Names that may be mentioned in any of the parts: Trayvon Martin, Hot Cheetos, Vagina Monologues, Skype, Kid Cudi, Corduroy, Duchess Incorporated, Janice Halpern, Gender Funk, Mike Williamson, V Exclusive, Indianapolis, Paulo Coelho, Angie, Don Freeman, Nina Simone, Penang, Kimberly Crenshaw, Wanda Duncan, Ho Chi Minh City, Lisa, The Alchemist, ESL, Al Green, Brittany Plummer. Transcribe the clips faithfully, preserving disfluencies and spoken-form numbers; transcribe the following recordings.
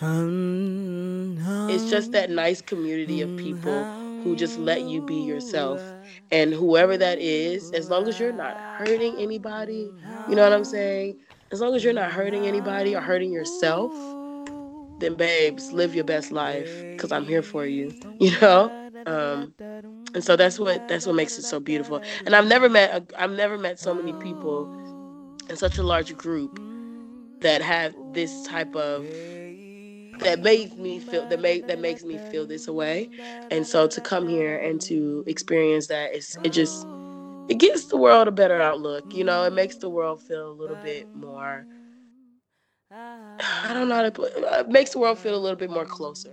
It's just that nice community of people who just let you be yourself. And whoever that is, as long as you're not hurting anybody, you know what I'm saying? As long as you're not hurting anybody or hurting yourself, then babes, live your best life, because I'm here for you, you know? Um, and so that's what that's what makes it so beautiful. And I've never met a, I've never met so many people in such a large group that have this type of that made me feel that made that makes me feel this way. And so to come here and to experience that, it's it just it gives the world a better outlook, you know? It makes the world feel a little bit more. I don't know how to put it. It makes the world feel a little bit more closer.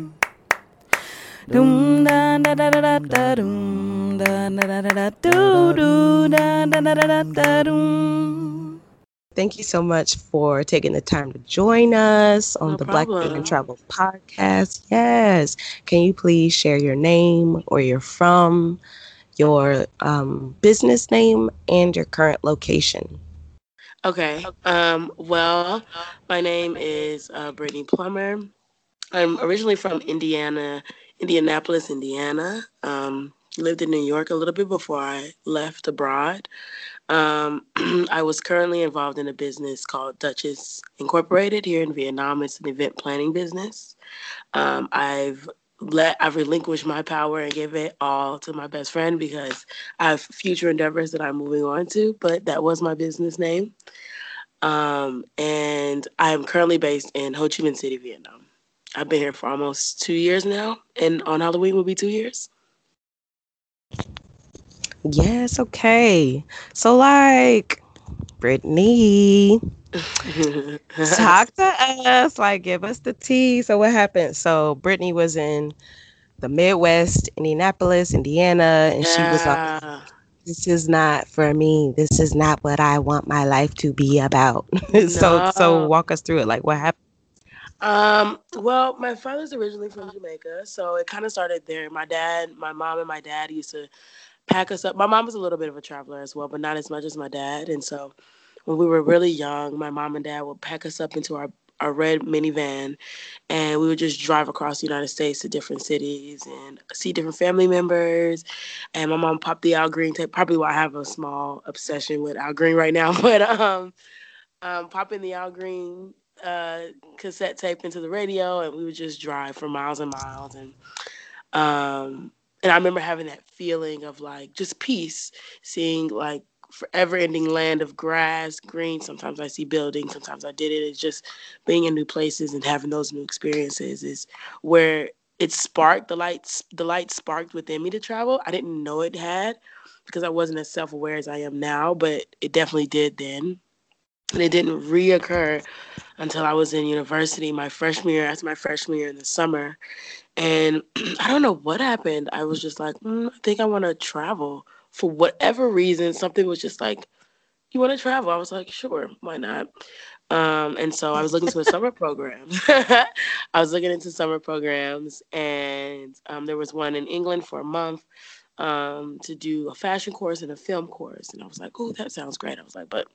da da da doom. Thank you so much for taking the time to join us on no the problem. Black Women Travel Podcast. Yes. Can you please share your name, where you're from, your um, business name, and your current location? Okay. Um, well, my name is uh, Brittany Plummer. I'm originally from Indiana, Indianapolis, Indiana. Um, lived in New York a little bit before I left abroad. Um, I was currently involved in a business called Duchess Incorporated here in Vietnam. It's an event planning business. Um, I've let I've relinquished my power and give it all to my best friend because I have future endeavors that I'm moving on to, but that was my business name. Um, and I am currently based in Ho Chi Minh City, Vietnam. I've been here for almost two years now, and on Halloween will be two years. Yes, okay. So, like, Brittany, talk to us. Like, give us the tea. So, what happened? So, Brittany was in the Midwest, Indianapolis, Indiana, and yeah. She was like, "This is not for me. This is not what I want my life to be about." No. So, so walk us through it. Like, what happened? Um, well, my father's originally from Jamaica, so it kind of started there. My dad, my mom and my dad used to pack us up. My mom was a little bit of a traveler as well, but not as much as my dad. And so when we were really young, my mom and dad would pack us up into our, our red minivan, and we would just drive across the United States to different cities and see different family members. And my mom popped the Al Green tape, probably why I have a small obsession with Al Green right now, but um, um, popping the Al Green Uh, cassette tape into the radio, and we would just drive for miles and miles. And um, and I remember having that feeling of like just peace, seeing like forever-ending land of grass, green. Sometimes I see buildings. Sometimes I did it. It's just being in new places and having those new experiences is where it sparked the light. The light sparked within me to travel. I didn't know it had because I wasn't as self-aware as I am now, but it definitely did then. And it didn't reoccur until I was in university, my freshman year, after my freshman year in the summer. And I don't know what happened. I was just like, mm, I think I want to travel. For whatever reason, something was just like, you want to travel? I was like, sure, why not? Um, and so I was looking into a summer program. I was looking into summer programs, and um, there was one in England for a month. Um, to do a fashion course and a film course. And I was like, oh, that sounds great. I was like, but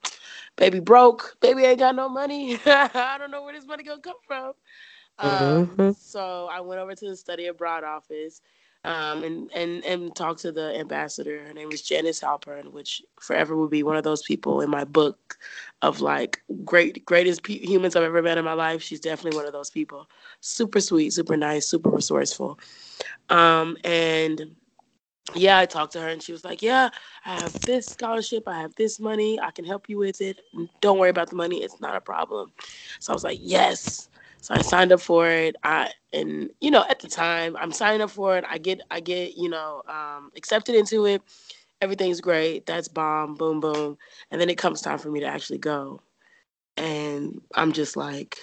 baby broke. Baby ain't got no money. I don't know where this money gonna come from. Um, mm-hmm. So I went over to the study abroad office um, and, and, and talked to the ambassador. Her name was Janice Halpern, which forever will be one of those people in my book of like great greatest pe- humans I've ever met in my life. She's definitely one of those people. Super sweet, super nice, super resourceful. Um, and... Yeah, I talked to her, and she was like, yeah, I have this scholarship. I have this money. I can help you with it. Don't worry about the money. It's not a problem. So I was like, yes. So I signed up for it. I and, you know, at the time, I'm signing up for it. I get, I get, you know, um, accepted into it. Everything's great. That's bomb, boom, boom. And then it comes time for me to actually go. And I'm just like,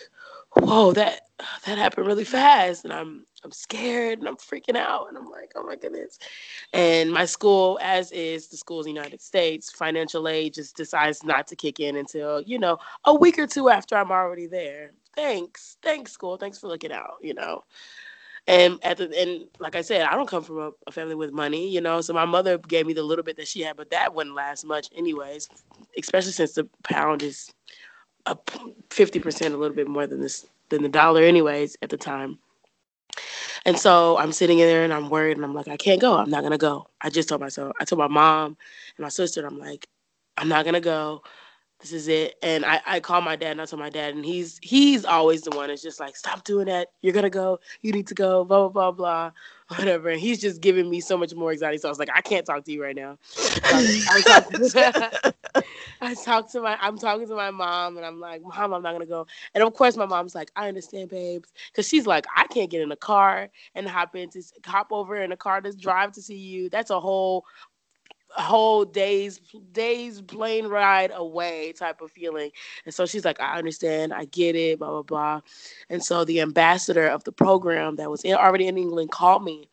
whoa, that that happened really fast, and I'm I'm scared and I'm freaking out and I'm like, oh my goodness. And my school, as is the schools in the United States, financial aid just decides not to kick in until, you know, a week or two after I'm already there. Thanks. Thanks, school. Thanks for looking out, you know. And at the and like I said, I don't come from a, a family with money, you know, so my mother gave me the little bit that she had, but that wouldn't last much anyways, especially since the pound is up fifty percent, a little bit more than this than the dollar anyways at the time. And so I'm sitting in there and I'm worried and I'm like, I can't go. I'm not going to go. I just told myself, I told my mom and my sister, and I'm like, I'm not going to go. This is it. And I, I called my dad and I told my dad, and he's, he's always the one that's just like, stop doing that. You're going to go. You need to go, blah, blah, blah, blah, whatever. And he's just giving me so much more anxiety. So I was like, I can't talk to you right now. I talked to, I talk to my, I'm talking to my mom and I'm like, Mom, I'm not going to go. And of course my mom's like, I understand, babes. Cause she's like, I can't get in a car and hop into, hop over in a car to drive to see you. That's a whole, a whole days, days plane ride away type of feeling. And so she's like, I understand. I get it, blah, blah, blah. And so the ambassador of the program that was in, already in England called me.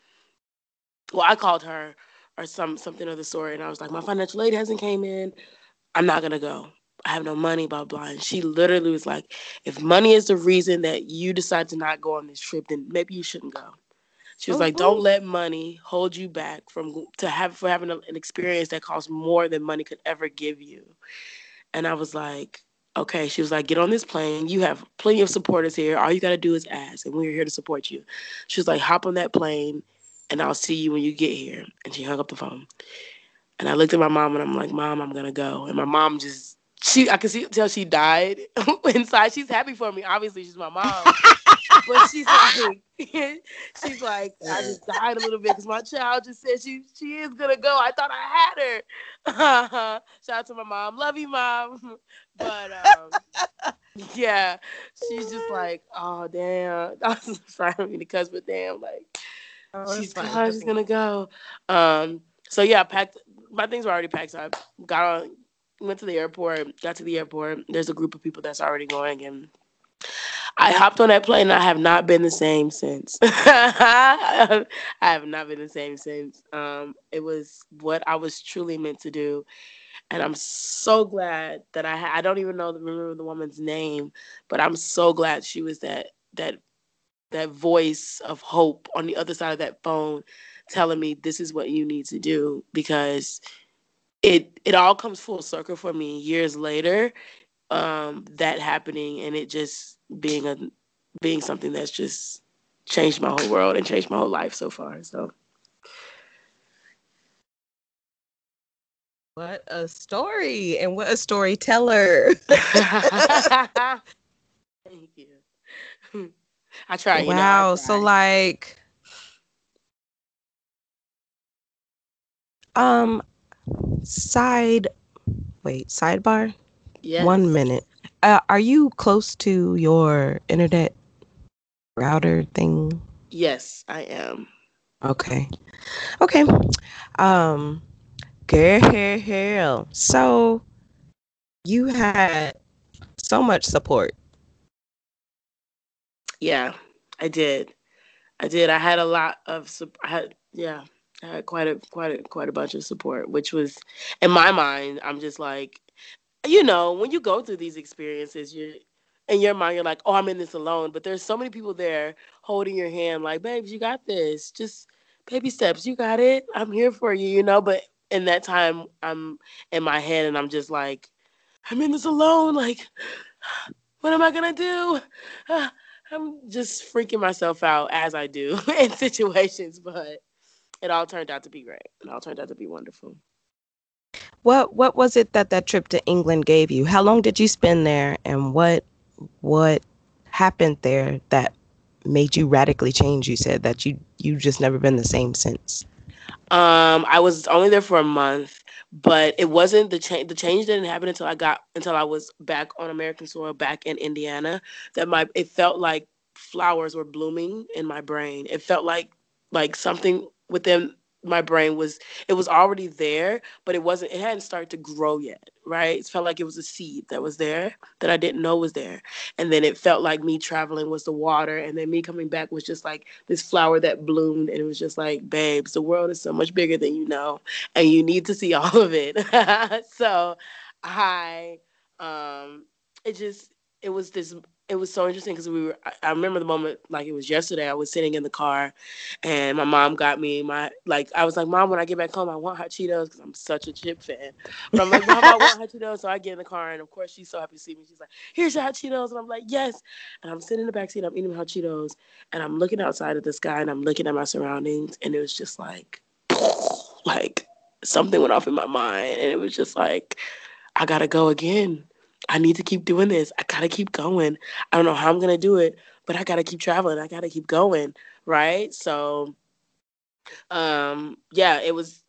Well, I called her or some something of the sort. And I was like, my financial aid hasn't came in. I'm not going to go. I have no money, blah, blah. And she literally was like, if money is the reason that you decide to not go on this trip, then maybe you shouldn't go. She was mm-hmm. like, don't let money hold you back from to have for having a, an experience that costs more than money could ever give you. And I was like, okay. She was like, get on this plane. You have plenty of supporters here. All you got to do is ask, and we're here to support you. She was like, hop on that plane, and I'll see you when you get here. And she hung up the phone. And I looked at my mom and I'm like, Mom, I'm going to go. And my mom just, she, I could see, tell she died inside. She's happy for me. Obviously, she's my mom. But she's like, she's like, I just died a little bit because my child just said she, she is going to go. I thought I had her. Shout out to my mom. Love you, Mom. But um, yeah, she's just like, oh, damn. I was sorry for me to cuss, but damn, like, oh, she's, she's going to go. Um, so yeah, I packed. My things were already packed, so I got on, went to the airport, got to the airport. There's a group of people that's already going, and I hopped on that plane, and I have not been the same since. I have not been the same since. Um, it was what I was truly meant to do, and I'm so glad that I ha- I don't even know the, remember the woman's name, but I'm so glad she was that that that voice of hope on the other side of that phone, telling me this is what you need to do, because it it all comes full circle for me years later, um, that happening and it just being a being something that's just changed my whole world and changed my whole life so far. So what a story, and what a storyteller. Thank you. I try. Wow. You know, I so like Um, side, wait, sidebar? Yes. One minute. Uh, are you close to your internet router thing? Yes, I am. Okay. Okay. Um, girl, so you had so much support. Yeah, I did. I did. I had a lot of support. I had, yeah. I had quite a quite a quite a bunch of support, which was, in my mind, I'm just like, you know, when you go through these experiences, you're in your mind, you're like, oh, I'm in this alone. But there's so many people there holding your hand, like, babes, you got this. Just baby steps, you got it. I'm here for you, you know. But in that time, I'm in my head, and I'm just like, I'm in this alone. Like, what am I gonna do? I'm just freaking myself out as I do in situations, but it all turned out to be great. It all turned out to be wonderful. What What was it that that trip to England gave you? How long did you spend there, and what what happened there that made you radically change? You said that you you just never been the same since. Um, I was only there for a month, but it wasn't the change. The change didn't happen until I got until I was back on American soil, back in Indiana. That my it felt like flowers were blooming in my brain. It felt like like something within my brain was, it was already there, but it wasn't, it hadn't started to grow yet, right? It felt like it was a seed that was there that I didn't know was there. And then it felt like me traveling was the water. And then me coming back was just like this flower that bloomed. And it was just like, babes, the world is so much bigger than you know, and you need to see all of it. So I, um, it just, it was this, it was so interesting because we were, I remember the moment, like it was yesterday, I was sitting in the car and my mom got me my, like, I was like, Mom, when I get back home, I want Hot Cheetos because I'm such a chip fan. But I'm like, Mom, I want Hot Cheetos. So I get in the car and of course she's so happy to see me. She's like, here's your Hot Cheetos. And I'm like, yes. And I'm sitting in the backseat, I'm eating Hot Cheetos and I'm looking outside at the sky and I'm looking at my surroundings and it was just like, like something went off in my mind and it was just like, I gotta go again. I need to keep doing this. I got to keep going. I don't know how I'm going to do it, but I got to keep traveling. I got to keep going, right? So, um, yeah, it was,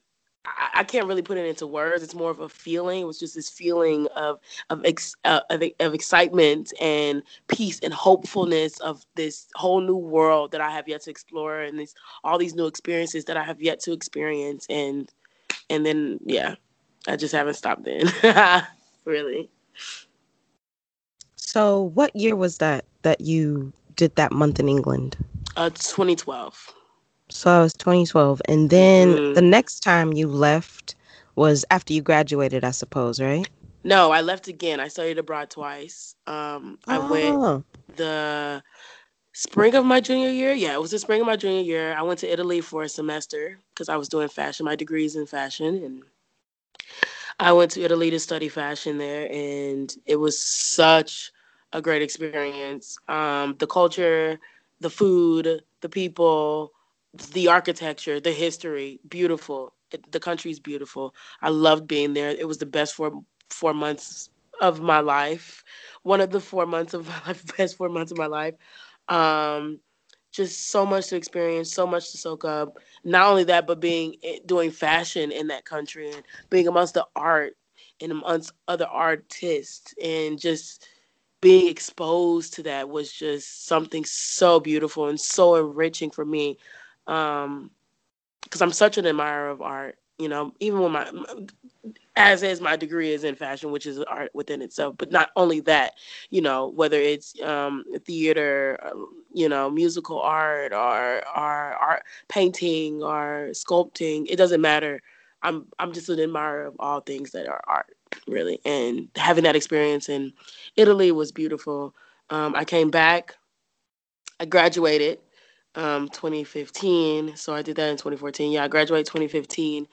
I, I can't really put it into words. It's more of a feeling. It was just this feeling of of, ex, uh, of of excitement and peace and hopefulness of this whole new world that I have yet to explore and this, all these new experiences that I have yet to experience. And, and then, yeah, I just haven't stopped then, really. So what year was that that you did that month in England? Uh, twenty twelve. So it was twenty twelve. And then mm. the next time you left was after you graduated, I suppose, right? No, I left again. I studied abroad twice. Um, I oh. went the spring of my junior year. Yeah, it was the spring of my junior year. I went to Italy for a semester because I was doing fashion. My degree's in fashion and I went to Italy to study fashion there, and it was such a great experience. Um, the culture, the food, the people, the architecture, the history, beautiful. It, the country's beautiful. I loved being there. It was the best four, four months of my life. One of the four months of my life, best four months of my life. Um, just so much to experience, so much to soak up. Not only that, but being doing fashion in that country and being amongst the art and amongst other artists and just being exposed to that was just something so beautiful and so enriching for me. Um, 'cause I'm such an admirer of art, you know, even when my, as is my degree is in fashion, which is art within itself. But not only that, you know, whether it's um, theater, you know, musical art or, or art painting or sculpting, it doesn't matter. I'm I'm just an admirer of all things that are art, really. And having that experience in Italy was beautiful. Um, I came back. I graduated um, twenty fifteen. So I did that in twenty fourteen. Yeah, I graduated twenty fifteen.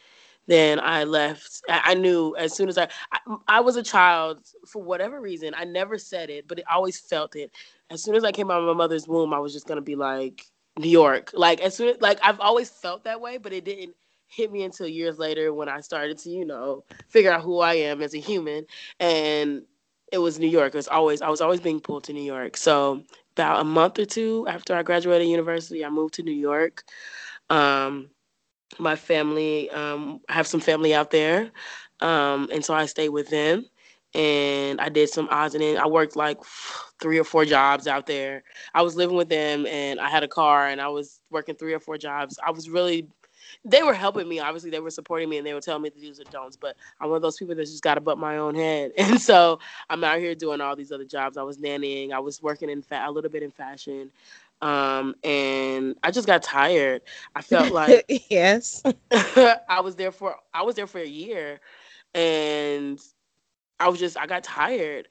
Then I left. I knew as soon as I, I, I was a child for whatever reason. I never said it, but I always felt it. As soon as I came out of my mother's womb, I was just gonna be like New York. Like as soon as, like I've always felt that way, but it didn't hit me until years later when I started to, you know, figure out who I am as a human. And it was New York. It was always I was always being pulled to New York. So about a month or two after I graduated university, I moved to New York. Um, My family, um, I have some family out there, um, and so I stayed with them, and I did some odds and ends. I worked like three or four jobs out there. I was living with them, and I had a car, and I was working three or four jobs. I was really, they were helping me. Obviously, they were supporting me, and they were telling me the do's and don'ts, but I'm one of those people that's just got above my own head, and so I'm out here doing all these other jobs. I was nannying. I was working in fa- a little bit in fashion. Um, and I just got tired. I felt like, yes, I was there for, I was there for a year and I was just, I got tired.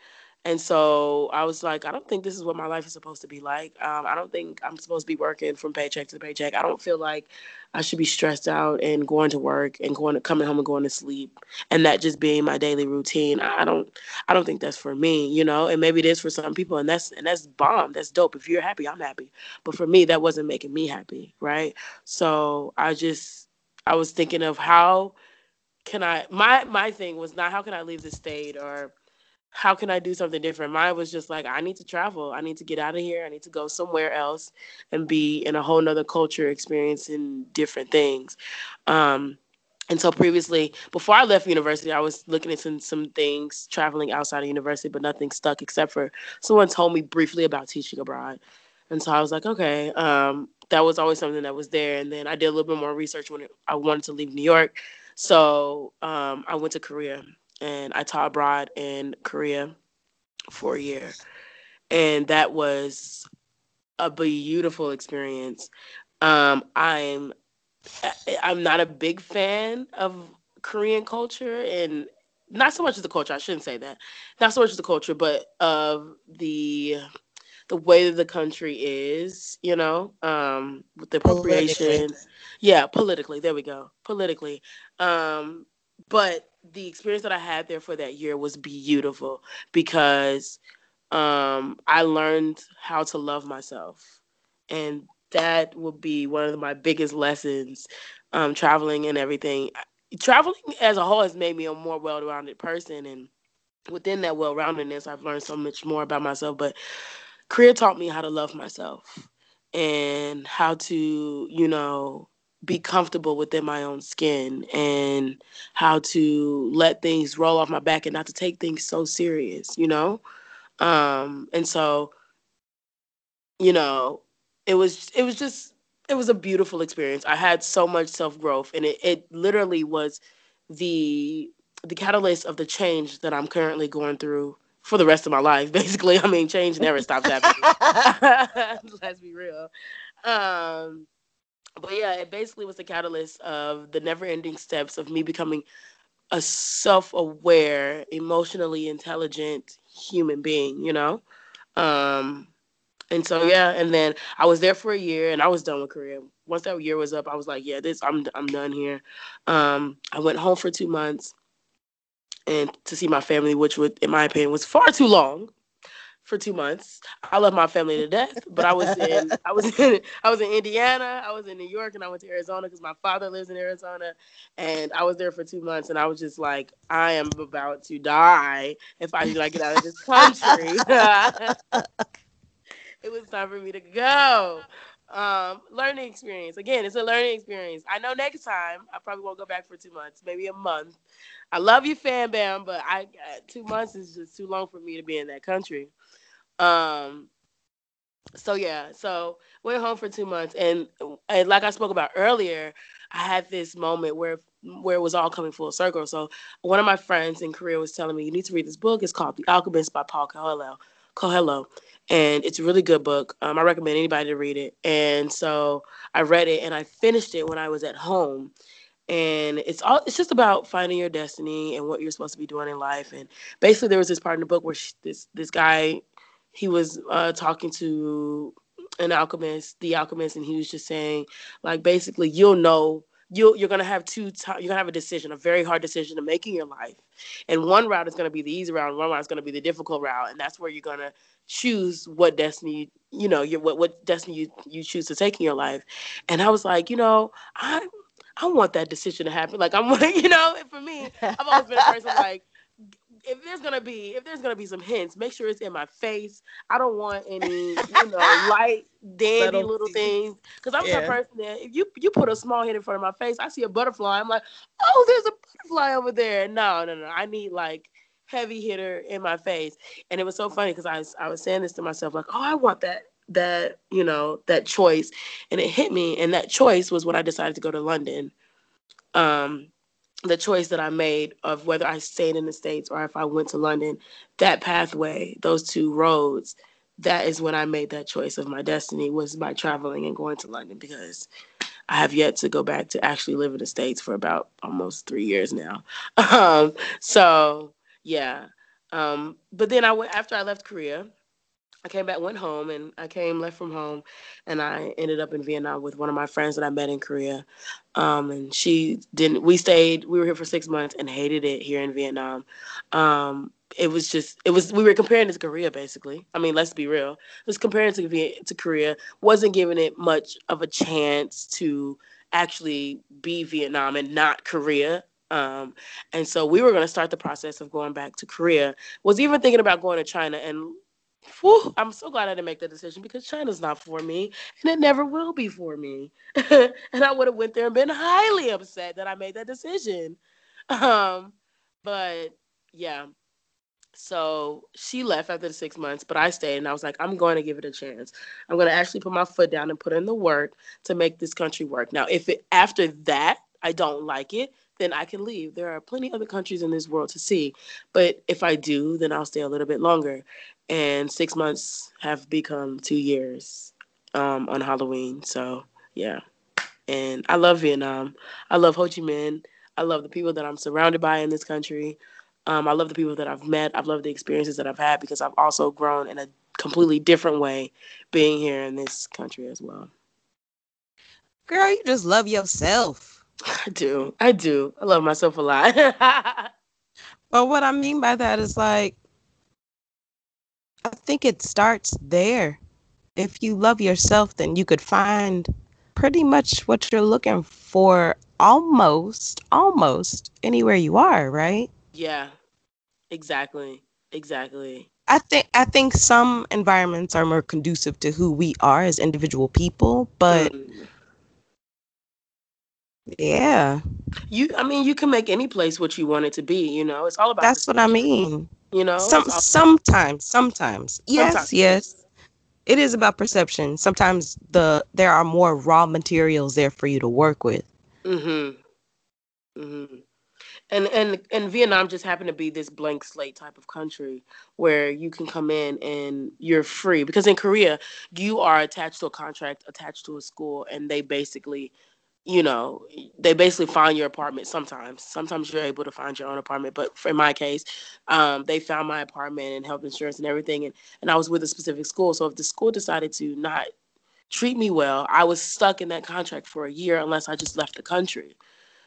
And so I was like, I don't think this is what my life is supposed to be like. Um, I don't think I'm supposed to be working from paycheck to paycheck. I don't feel like I should be stressed out and going to work and going to coming home and going to sleep and that just being my daily routine. I don't, I don't think that's for me, you know. And maybe it is for some people, and that's and that's bomb. That's dope. If you're happy, I'm happy. But for me, that wasn't making me happy, right? So I just, I was thinking of how can I. My my thing was not how can I leave the state or how can I do something different? Mine was just like, I need to travel. I need to get out of here. I need to go somewhere else and be in a whole nother culture, experiencing different things. Um, and so previously, before I left university, I was looking at some, some things, traveling outside of university, but nothing stuck except for someone told me briefly about teaching abroad. And so I was like, okay, um, that was always something that was there. And then I did a little bit more research when it, I wanted to leave New York. So um, I went to Korea, and I taught abroad in Korea for a year. And that was a beautiful experience. Um, I'm I'm not a big fan of Korean culture, and not so much of the culture. I shouldn't say that. Not so much of the culture, but of the the way that the country is, you know, um, with the appropriation. Politically. Yeah, politically. There we go. Politically. Um, but the experience that I had there for that year was beautiful because um, I learned how to love myself. And that will be one of my biggest lessons, um, traveling and everything. Traveling as a whole has made me a more well-rounded person. And within that well-roundedness, I've learned so much more about myself. But Korea taught me how to love myself and how to, you know, be comfortable within my own skin and how to let things roll off my back and not to take things so serious, you know? Um, and so, you know, it was, it was just, it was a beautiful experience. I had so much self-growth, and it, it literally was the, the catalyst of the change that I'm currently going through for the rest of my life, basically. I mean, change never stops happening. Let's be real. Um, but yeah, it basically was the catalyst of the never-ending steps of me becoming a self-aware, emotionally intelligent human being, you know? Um, and so, yeah, and then I was there for a year, and I was done with Korea. Once that year was up, I was like, yeah, this, I'm I'm done here. Um, I went home for two months and to see my family, which would, in my opinion, was far too long for two months. I love my family to death, but I was in, I was in, I was in Indiana, I was in New York, and I went to Arizona because my father lives in Arizona, and I was there for two months, and I was just like, I am about to die if I do not get out of this country. It was time for me to go. Um, learning experience. Again, it's a learning experience. I know next time I probably won't go back for two months, maybe a month. I love you, fam bam, but I uh, two months is just too long for me to be in that country. Um, so yeah, so went home for two months, and, and like I spoke about earlier, I had this moment where where it was all coming full circle. So one of my friends in Korea was telling me, you need to read this book. It's called The Alchemist by Paulo Coelho. Coelho. And it's a really good book. Um, I recommend anybody to read it. And so I read it, and I finished it when I was at home. And it's all, it's just about finding your destiny and what you're supposed to be doing in life. And basically there was this part in the book where she, this, this guy, he was uh, talking to an alchemist, the alchemist. And he was just saying, like, basically, you'll know, you you're going to have two, t- you're going to have a decision, a very hard decision to make in your life. And one route is going to be the easy route, and one route is going to be the difficult route. And that's where you're going to choose what destiny, you know, your, what, what destiny you, you choose to take in your life. And I was like, you know, I, I want that decision to happen. Like, I'm like, you know, for me, I've always been a person like, if there's going to be, if there's going to be some hints, make sure it's in my face. I don't want any, you know, light, dandy little things. Because I'm yeah. that person that if you, you put a small hint in front of my face, I see a butterfly. I'm like, oh, there's a butterfly over there. No, no, no. I need like heavy hitter in my face. And it was so funny because I was, I was saying this to myself, like, oh, I want that, that, you know, that choice. And it hit me. And that choice was when I decided to go to London. Um, the choice that I made of whether I stayed in the States or if I went to London, that pathway, those two roads, that is when I made that choice of my destiny, was by traveling and going to London, because I have yet to go back to actually live in the States for about almost three years now. Um, so yeah. Um, but then I went, after I left Korea, I came back, went home, and I came, left from home, and I ended up in Vietnam with one of my friends that I met in Korea. Um, and she didn't, we stayed, we were here for six months and hated it here in Vietnam. Um, it was just, it was, we were comparing it to Korea, basically. I mean, let's be real. It was comparing it to, to Korea, wasn't giving it much of a chance to actually be Vietnam and not Korea. Um, and so we were going to start the process of going back to Korea. Was even thinking about going to China, and whew, I'm so glad I didn't make that decision, because China's not for me, and it never will be for me. And I would have went there and been highly upset that I made that decision. Um, but yeah, So she left after the six months, but I stayed, and I was like, I'm going to give it a chance. I'm going to actually put my foot down and put in the work to make this country work. Now, if it, after that I don't like it, then I can leave. There are plenty of other countries in this world to see. But if I do, then I'll stay a little bit longer. And six months have become two years um, on Halloween. So, yeah. And I love Vietnam. I love Ho Chi Minh. I love the people that I'm surrounded by in this country. Um, I love the people that I've met. I've loved the experiences that I've had because I've also grown in a completely different way being here in this country as well. Girl, you just love yourself. I do. I do. I love myself a lot. But what I mean by that is, like, I think it starts there. If you love yourself, then you could find pretty much what you're looking for almost, almost anywhere you are, right? Yeah, exactly. Exactly. I think I think some environments are more conducive to who we are as individual people, but... Mm. Yeah. You, I mean, you can make any place what you want it to be, you know? It's all about... That's what I mean. You know? Some, all- sometimes, sometimes. Yes, sometimes. Yes. It is about perception. Sometimes the there are more raw materials there for you to work with. Mm-hmm. Mm-hmm. And, and, and Vietnam just happened to be this blank slate type of country where you can come in and you're free. Because in Korea, you are attached to a contract, attached to a school, and they basically... You know, they basically find your apartment sometimes. Sometimes you're able to find your own apartment. But for, in my case, um, they found my apartment and health insurance and everything. And, and I was with a specific school. So if the school decided to not treat me well, I was stuck in that contract for a year unless I just left the country.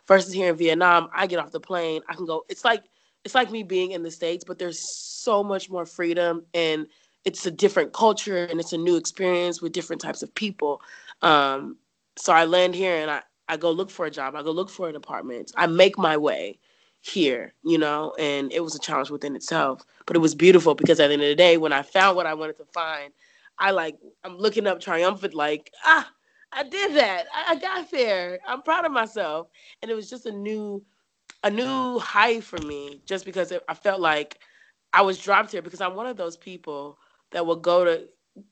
Versus here in Vietnam, I get off the plane. I can go. It's like it's like me being in the States, but there's so much more freedom. And it's a different culture and it's a new experience with different types of people. Um, so I land here and I. I go look for a job. I go look for an apartment. I make my way here, you know, and it was a challenge within itself. But it was beautiful because at the end of the day, when I found what I wanted to find, I like, I'm looking up triumphant, like, ah, I did that. I, I got there. I'm proud of myself. And it was just a new, a new high for me just because it, I felt like I was dropped here because I'm one of those people that will go to,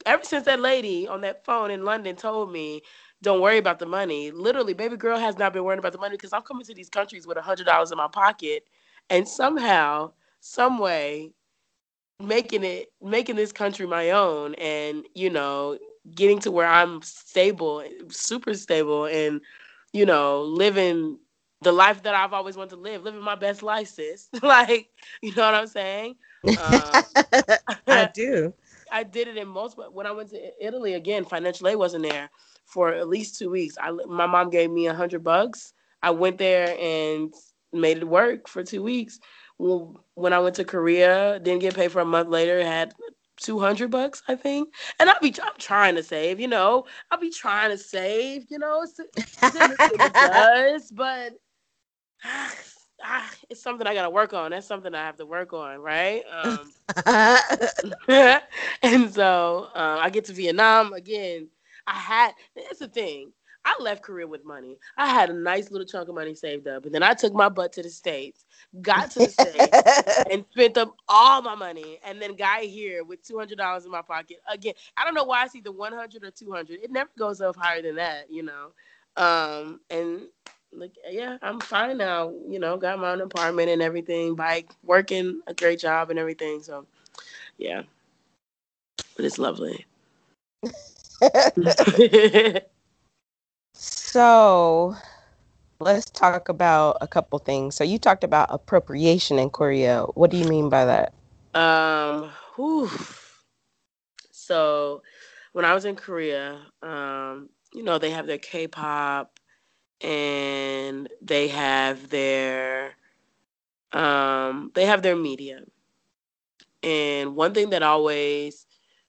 ever since that lady on that phone in London told me, don't worry about the money. Literally, baby girl has not been worrying about the money because I'm coming to these countries with one hundred dollars in my pocket and somehow, some way, making it, making this country my own and, you know, getting to where I'm stable, super stable and, you know, living the life that I've always wanted to live, living my best life, sis. Like, you know what I'm saying? Um, I do. I did it in most, when I went to Italy, again, financial aid wasn't there. For at least two weeks, I, my mom gave me a hundred bucks. I went there and made it work for two weeks. Well, when I went to Korea, didn't get paid for a month later, had two hundred bucks, I think. And I'll be, I'm trying to save, you know. I'll be trying to save, you know. It's, it's it does, but ah, it's something I gotta work on. That's something I have to work on, right? Um, and so um, I get to Vietnam again. I had, that's the thing. I left Korea with money. I had a nice little chunk of money saved up. And then I took my butt to the States, got to the States, and spent up all my money. And then got here with two hundred dollars in my pocket. Again, I don't know why it's either one hundred or two hundred. It never goes up higher than that, you know. Um, and, like, yeah, I'm fine now. You know, got my own apartment and everything, bike, working a great job and everything. So, yeah. But it's lovely. So let's talk about a couple things. So you talked about appropriation in Korea. What do you mean by that? Um, whew. So when I was in Korea, um, you know, they have their K-pop and they have their um, they have their media. And one thing that always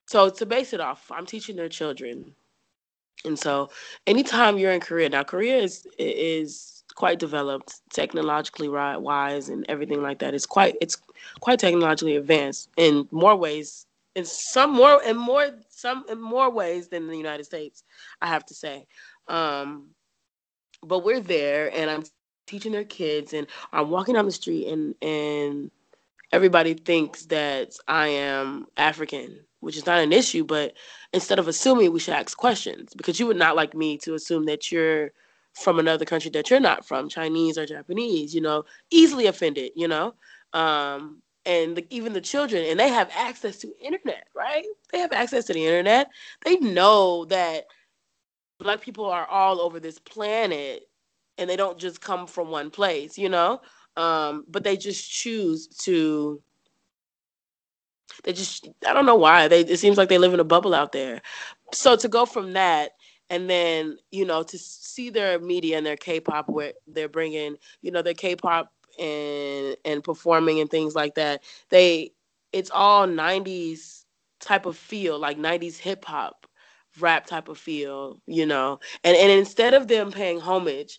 So to base it off, I'm teaching their children. And so anytime you're in Korea, now Korea is is quite developed technologically wise and everything like that. It's quite it's quite technologically advanced in more ways, in some more in more some in more ways than the United States, I have to say. Um, but we're there and I'm teaching their kids and I'm walking down the street and and everybody thinks that I am African, which is not an issue, but instead of assuming, we should ask questions, because you would not like me to assume that you're from another country that you're not from, Chinese or Japanese, you know, easily offended, you know, um, and the, even the children, and they have access to internet, right? They have access to the internet. They know that Black people are all over this planet, and they don't just come from one place, you know, um, but they just choose to, they just, I don't know why, they, it seems like they live in a bubble out there. So to go from that, and then, you know, to see their media and their K-pop, where they're bringing, you know, their K-pop and and performing and things like that, they, it's all nineties type of feel, like nineties hip-hop, rap type of feel, you know, and, and instead of them paying homage,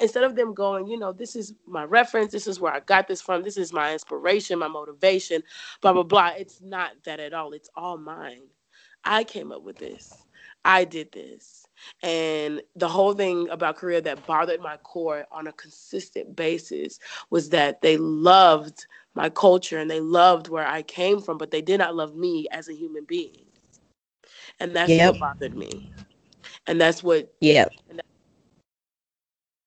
instead of them going, you know, this is my reference, this is where I got this from, this is my inspiration, my motivation, blah, blah, blah. It's not that at all. It's all mine. I came up with this. I did this. And the whole thing about Korea that bothered my core on a consistent basis was that they loved my culture and they loved where I came from, but they did not love me as a human being. And that's yep. what bothered me. And that's what yep. and that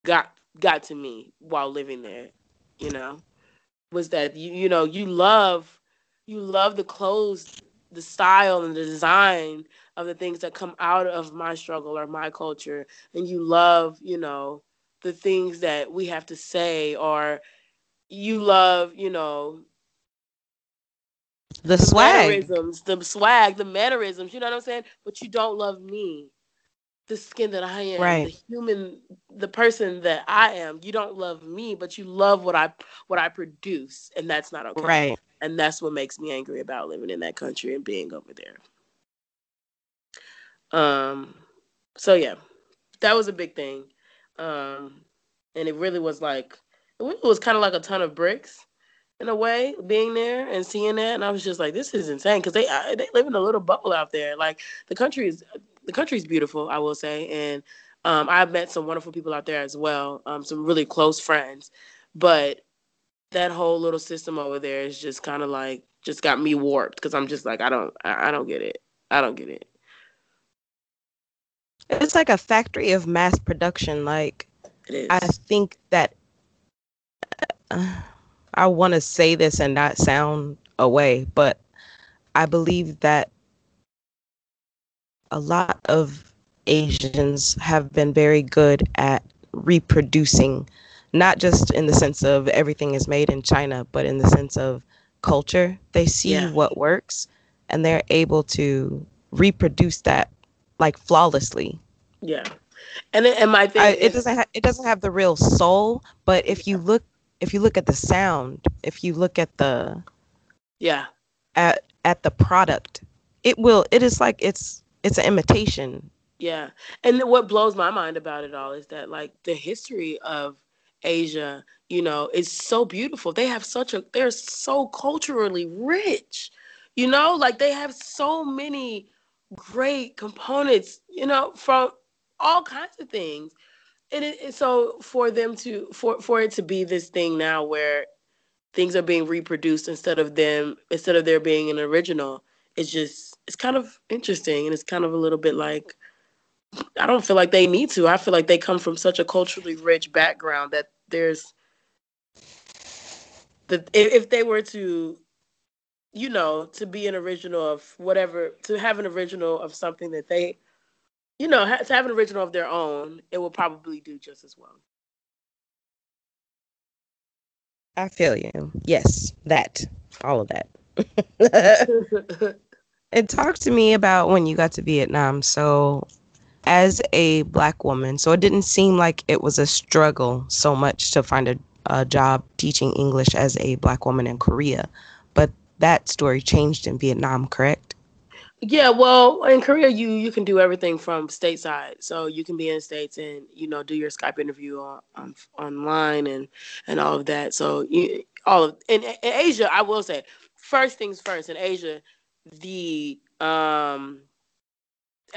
got got to me while living there, you know, was that, you, you know, you love, you love the clothes, the style and the design of the things that come out of my struggle or my culture. And you love, you know, the things that we have to say, or you love, you know, The swag, mannerisms, the swag, the mannerisms. You know what I'm saying? But you don't love me, the skin that I am, right. the human, the person that I am. You don't love me, but you love what I what I produce, and that's not okay. Right. And that's what makes me angry about living in that country and being over there. Um. So yeah, that was a big thing, um, and it really was like it was kind of like a ton of bricks. In a way, being there and seeing that, and I was just like, "This is insane," because they I, they live in a little bubble out there. Like the country is the country's beautiful, I will say, and um, I've met some wonderful people out there as well, um, some really close friends. But that whole little system over there is just kind of like just got me warped, because I'm just like, I don't, I, I don't get it, I don't get it. It's like a factory of mass production. Like it is. I think that. Uh, I want to say this and not sound away, but I believe that a lot of Asians have been very good at reproducing, not just in the sense of everything is made in China, but in the sense of culture. They see yeah. what works, and they're able to reproduce that like flawlessly. Yeah, and and my thing I, is- it doesn't ha- it doesn't have the real soul, but if yeah. you look. If you look at the sound, if you look at the, yeah, at at the product, it will. It is like it's it's an imitation. Yeah, and what blows my mind about it all is that like the history of Asia, you know, is so beautiful. They have such a they're so culturally rich, you know, like they have so many great components, you know, from all kinds of things. And it, it, so for them to, for, for it to be this thing now where things are being reproduced instead of them, instead of there being an original, it's just, it's kind of interesting. And it's kind of a little bit like, I don't feel like they need to. I feel like they come from such a culturally rich background that there's, that if they were to, you know, to be an original of whatever, to have an original of something that they, you know, to have an original of their own, it will probably do just as well. I feel you. Yes, that. All of that. And talk to me about when you got to Vietnam. So, as a Black woman, so it didn't seem like it was a struggle so much to find a, a job teaching English as a Black woman in Korea. But that story changed in Vietnam, correct? Yeah, well, in Korea, you, you can do everything from stateside. So you can be in the States and, you know, do your Skype interview on, on online and, and all of that. So you, all of in, in Asia, I will say, first things first, in Asia, the um,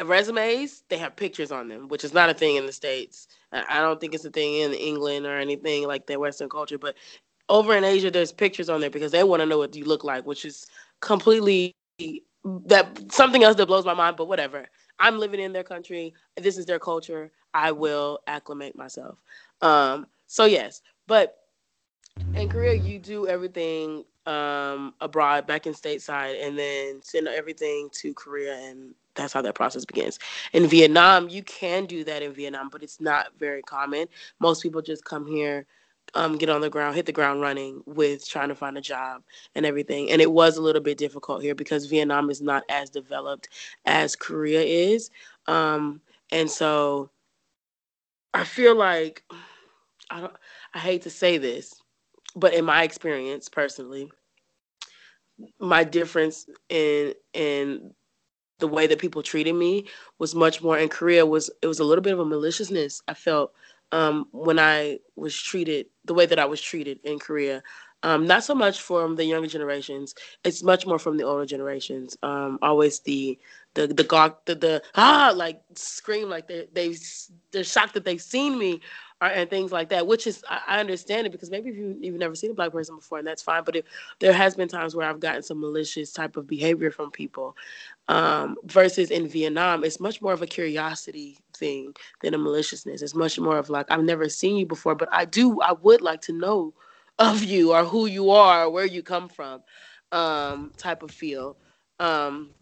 resumes, they have pictures on them, which is not a thing in the States. I don't think it's a thing in England or anything like that Western culture, but over in Asia, there's pictures on there because they want to know what you look like, which is completely that something else that blows my mind. But whatever, I'm living in their country. This is their culture. I will acclimate myself. Um, so yes, but in Korea, you do everything um, abroad, back in stateside, and then send everything to Korea, and that's how that process begins. In Vietnam, you can do that in Vietnam, but it's not very common. Most people just come here, um, get on the ground, hit the ground running with trying to find a job and everything. And it was a little bit difficult here because Vietnam is not as developed as Korea is. Um, and so I feel like, I, don't, I hate to say this, but in my experience personally, my difference in in the way that people treated me was much more in Korea. Was it was a little bit of a maliciousness I felt um, when I was treated the way that I was treated in Korea. Um, not so much from the younger generations; it's much more from the older generations. Um, always the the the gawk, the, the ah like scream like they they they're shocked that they've seen me. And things like that, which is, I understand it because maybe if you, you've never seen a black person before, and that's fine. But it, there has been times where I've gotten some malicious type of behavior from people. Um, versus in Vietnam, it's much more of a curiosity thing than a maliciousness. It's much more of like, I've never seen you before, but I do, I would like to know of you or who you are, or where you come from, um, type of feel. Um,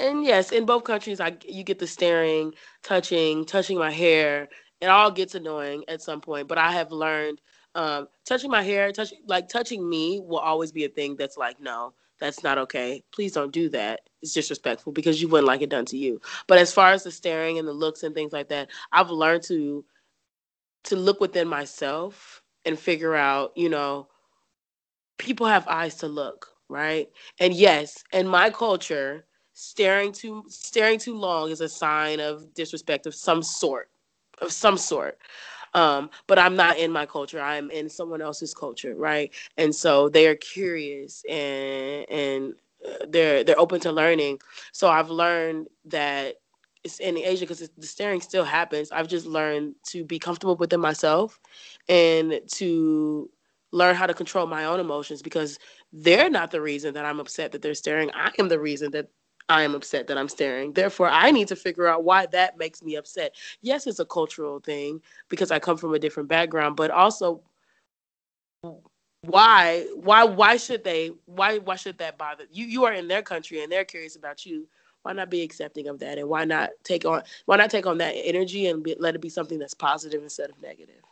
and yes, in both countries, I you get the staring, touching, touching my hair. It all gets annoying at some point, but I have learned um, touching my hair, touch, like touching me will always be a thing that's like, no, that's not okay. Please don't do that. It's disrespectful because you wouldn't like it done to you. But as far as the staring and the looks and things like that, I've learned to to look within myself and figure out, you know, people have eyes to look, right? And yes, in my culture, staring too staring too long is a sign of disrespect of some sort. Of some sort, um, but I'm not in my culture. I'm in someone else's culture, right? And so they are curious and and they're they're open to learning. So I've learned that it's in Asia because the staring still happens. I've just learned to be comfortable within myself and to learn how to control my own emotions because they're not the reason that I'm upset that they're staring. I am the reason that. I am upset that I'm staring. Therefore, I need to figure out why that makes me upset. Yes, it's a cultural thing because I come from a different background, but also why why why should they why why should that bother you? You are in their country and they're curious about you. Why not be accepting of that and why not take on why not take on that energy and be, let it be something that's positive instead of negative?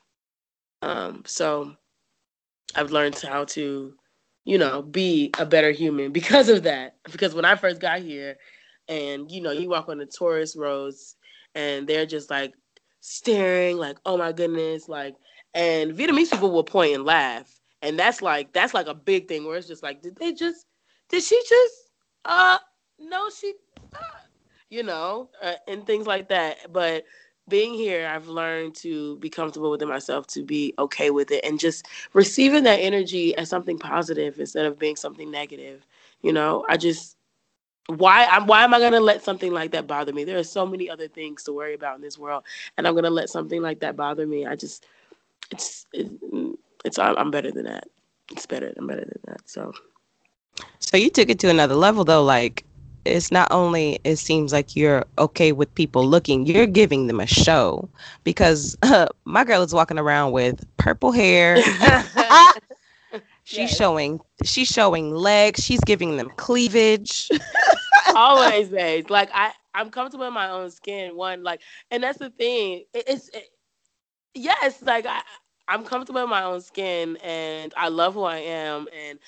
Um, so I've learned how to you know, be a better human because of that. Because when I first got here and, you know, you walk on the tourist roads and they're just like staring like, oh my goodness. Like, and Vietnamese people will point and laugh. And that's like, that's like a big thing where it's just like, did they just, did she just, uh, no, she, uh, you know, uh, and things like that. But being here, I've learned to be comfortable within myself, to be okay with it, and just receiving that energy as something positive instead of being something negative. You know, I just, why I'm, why am I going to let something like that bother me? There are so many other things to worry about in this world, and I'm going to let something like that bother me. I just, it's, it, it's, I'm better than that. It's better. I'm better than that. So, so you took it to another level, though, like, it's not only it seems like you're okay with people looking, you're giving them a show because uh, my girl is walking around with purple hair. she's yes. showing she's showing legs. She's giving them cleavage. Always, babe. Like I, I'm comfortable in my own skin. One, like, and that's the thing. It, it's it, yes, like I, I'm comfortable in my own skin, and I love who I am, and.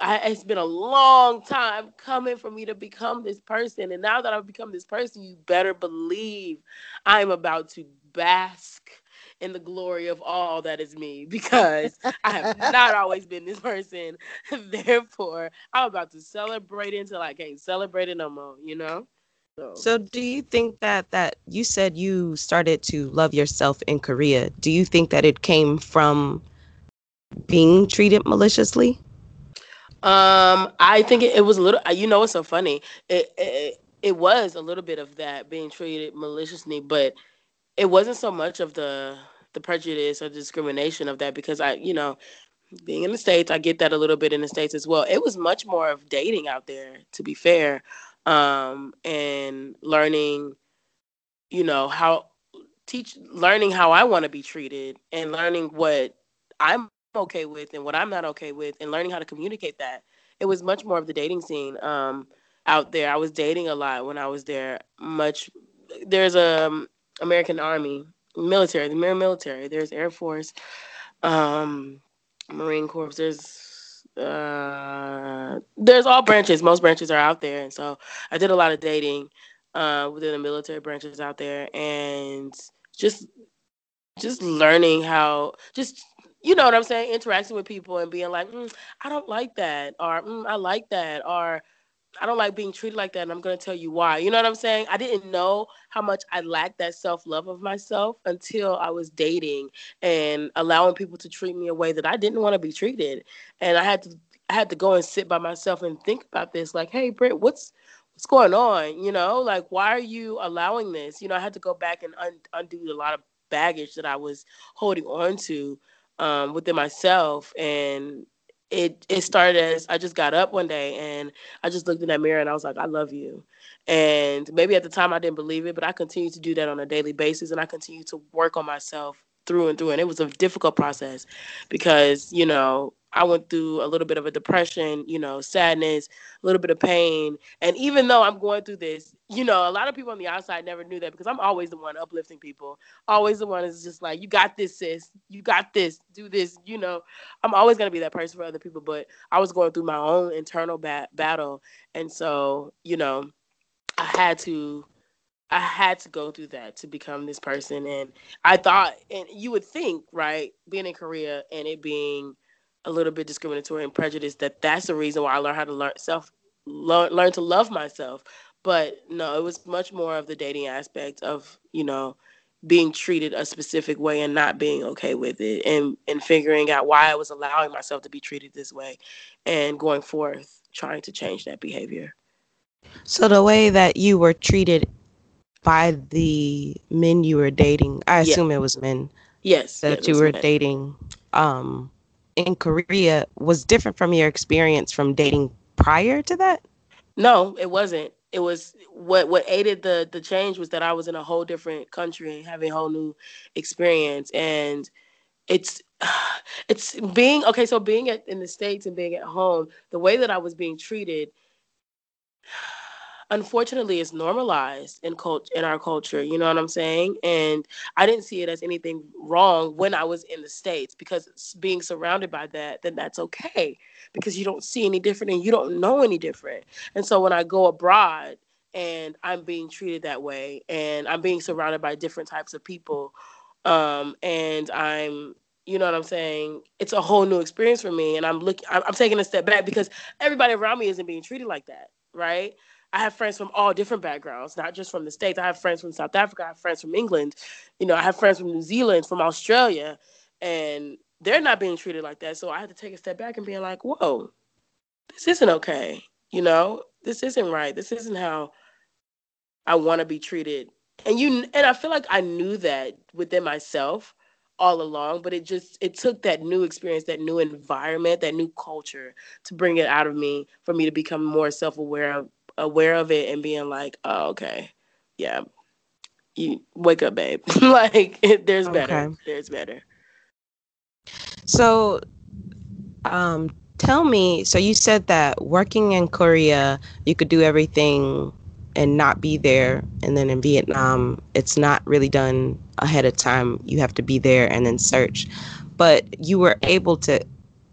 I, it's been a long time coming for me to become this person. And now that I've become this person, you better believe I'm about to bask in the glory of all that is me because I have not always been this person. Therefore, I'm about to celebrate until I can't celebrate it no more, you know? So. so do you think that that you said you started to love yourself in Korea? Do you think that it came from being treated maliciously? Um, I think it, it was a little, you know, it's so funny. It, it, it was a little bit of that being treated maliciously, but it wasn't so much of the, the prejudice or discrimination of that because I, you know, being in the States, I get that a little bit in the States as well. It was much more of dating out there, to be fair, um, and learning, you know, how teach, learning how I want to be treated, and learning what I'm okay with and what I'm not okay with, and learning how to communicate that. It was much more of the dating scene um, out there. I was dating a lot when I was there. Much there's a um, American Army military, the mere military. There's Air Force. Um, Marine Corps, there's uh, there's all branches. Most branches are out there, and so I did a lot of dating uh, within the military branches out there, and just just learning how, just you know what I'm saying, interacting with people and being like, mm, I don't like that, or mm, I like that, or I don't like being treated like that, and I'm going to tell you why. You know what I'm saying? I didn't know how much I lacked that self-love of myself until I was dating and allowing people to treat me a way that I didn't want to be treated. And I had to I had to go and sit by myself and think about this. Like, hey, Britt, what's what's going on? You know, like, why are you allowing this? You know, I had to go back and un- undo a lot of baggage that I was holding on to um, within myself. And It it started as I just got up one day and I just looked in that mirror and I was like, I love you. And maybe at the time I didn't believe it, but I continued to do that on a daily basis, and I continued to work on myself through and through. And it was a difficult process because, you know, I went through a little bit of a depression, you know, sadness, a little bit of pain. And even though I'm going through this, you know, a lot of people on the outside never knew that because I'm always the one uplifting people. Always the one is just like, you got this, sis. You got this. Do this. You know, I'm always going to be that person for other people. But I was going through my own internal bat- battle. And so, you know, I had to. I had to go through that to become this person. And I thought, and you would think, right, being in Korea and it being a little bit discriminatory and prejudiced, that that's the reason why I learned how to learn self, learn, learn to love myself. But no, it was much more of the dating aspect of, you know, being treated a specific way and not being okay with it, and, and figuring out why I was allowing myself to be treated this way and going forth, trying to change that behavior. So the way that you were treated by the men you were dating, I assume yeah. it was men. Yes, that yeah, you were men. dating um, in Korea was different from your experience from dating prior to that? No, it wasn't. It was what what aided the the change was that I was in a whole different country and having a whole new experience. And it's it's being okay. So being at, in the States and being at home, the way that I was being treated, unfortunately, it's normalized in cult- in our culture, you know what I'm saying? And I didn't see it as anything wrong when I was in the States, because being surrounded by that, then that's okay, because you don't see any different and you don't know any different. And so when I go abroad and I'm being treated that way and I'm being surrounded by different types of people, um, and I'm... you know what I'm saying? It's a whole new experience for me, and I'm looking. I'm, I'm taking a step back because everybody around me isn't being treated like that, right? I have friends from all different backgrounds, not just from the States. I have friends from South Africa. I have friends from England. You know, I have friends from New Zealand, from Australia, and they're not being treated like that. So I had to take a step back and be like, whoa, this isn't okay. You know, this isn't right. This isn't how I want to be treated. And you, and I feel like I knew that within myself all along, but it just, it took that new experience, that new environment, that new culture to bring it out of me, for me to become more self-aware of, aware of it and being like, oh, okay, yeah, you wake up, babe. Like, there's better, okay. there's better. So, um, tell me, so you said that working in Korea, you could do everything and not be there. And then in Vietnam, it's not really done ahead of time. You have to be there and then search. But you were able to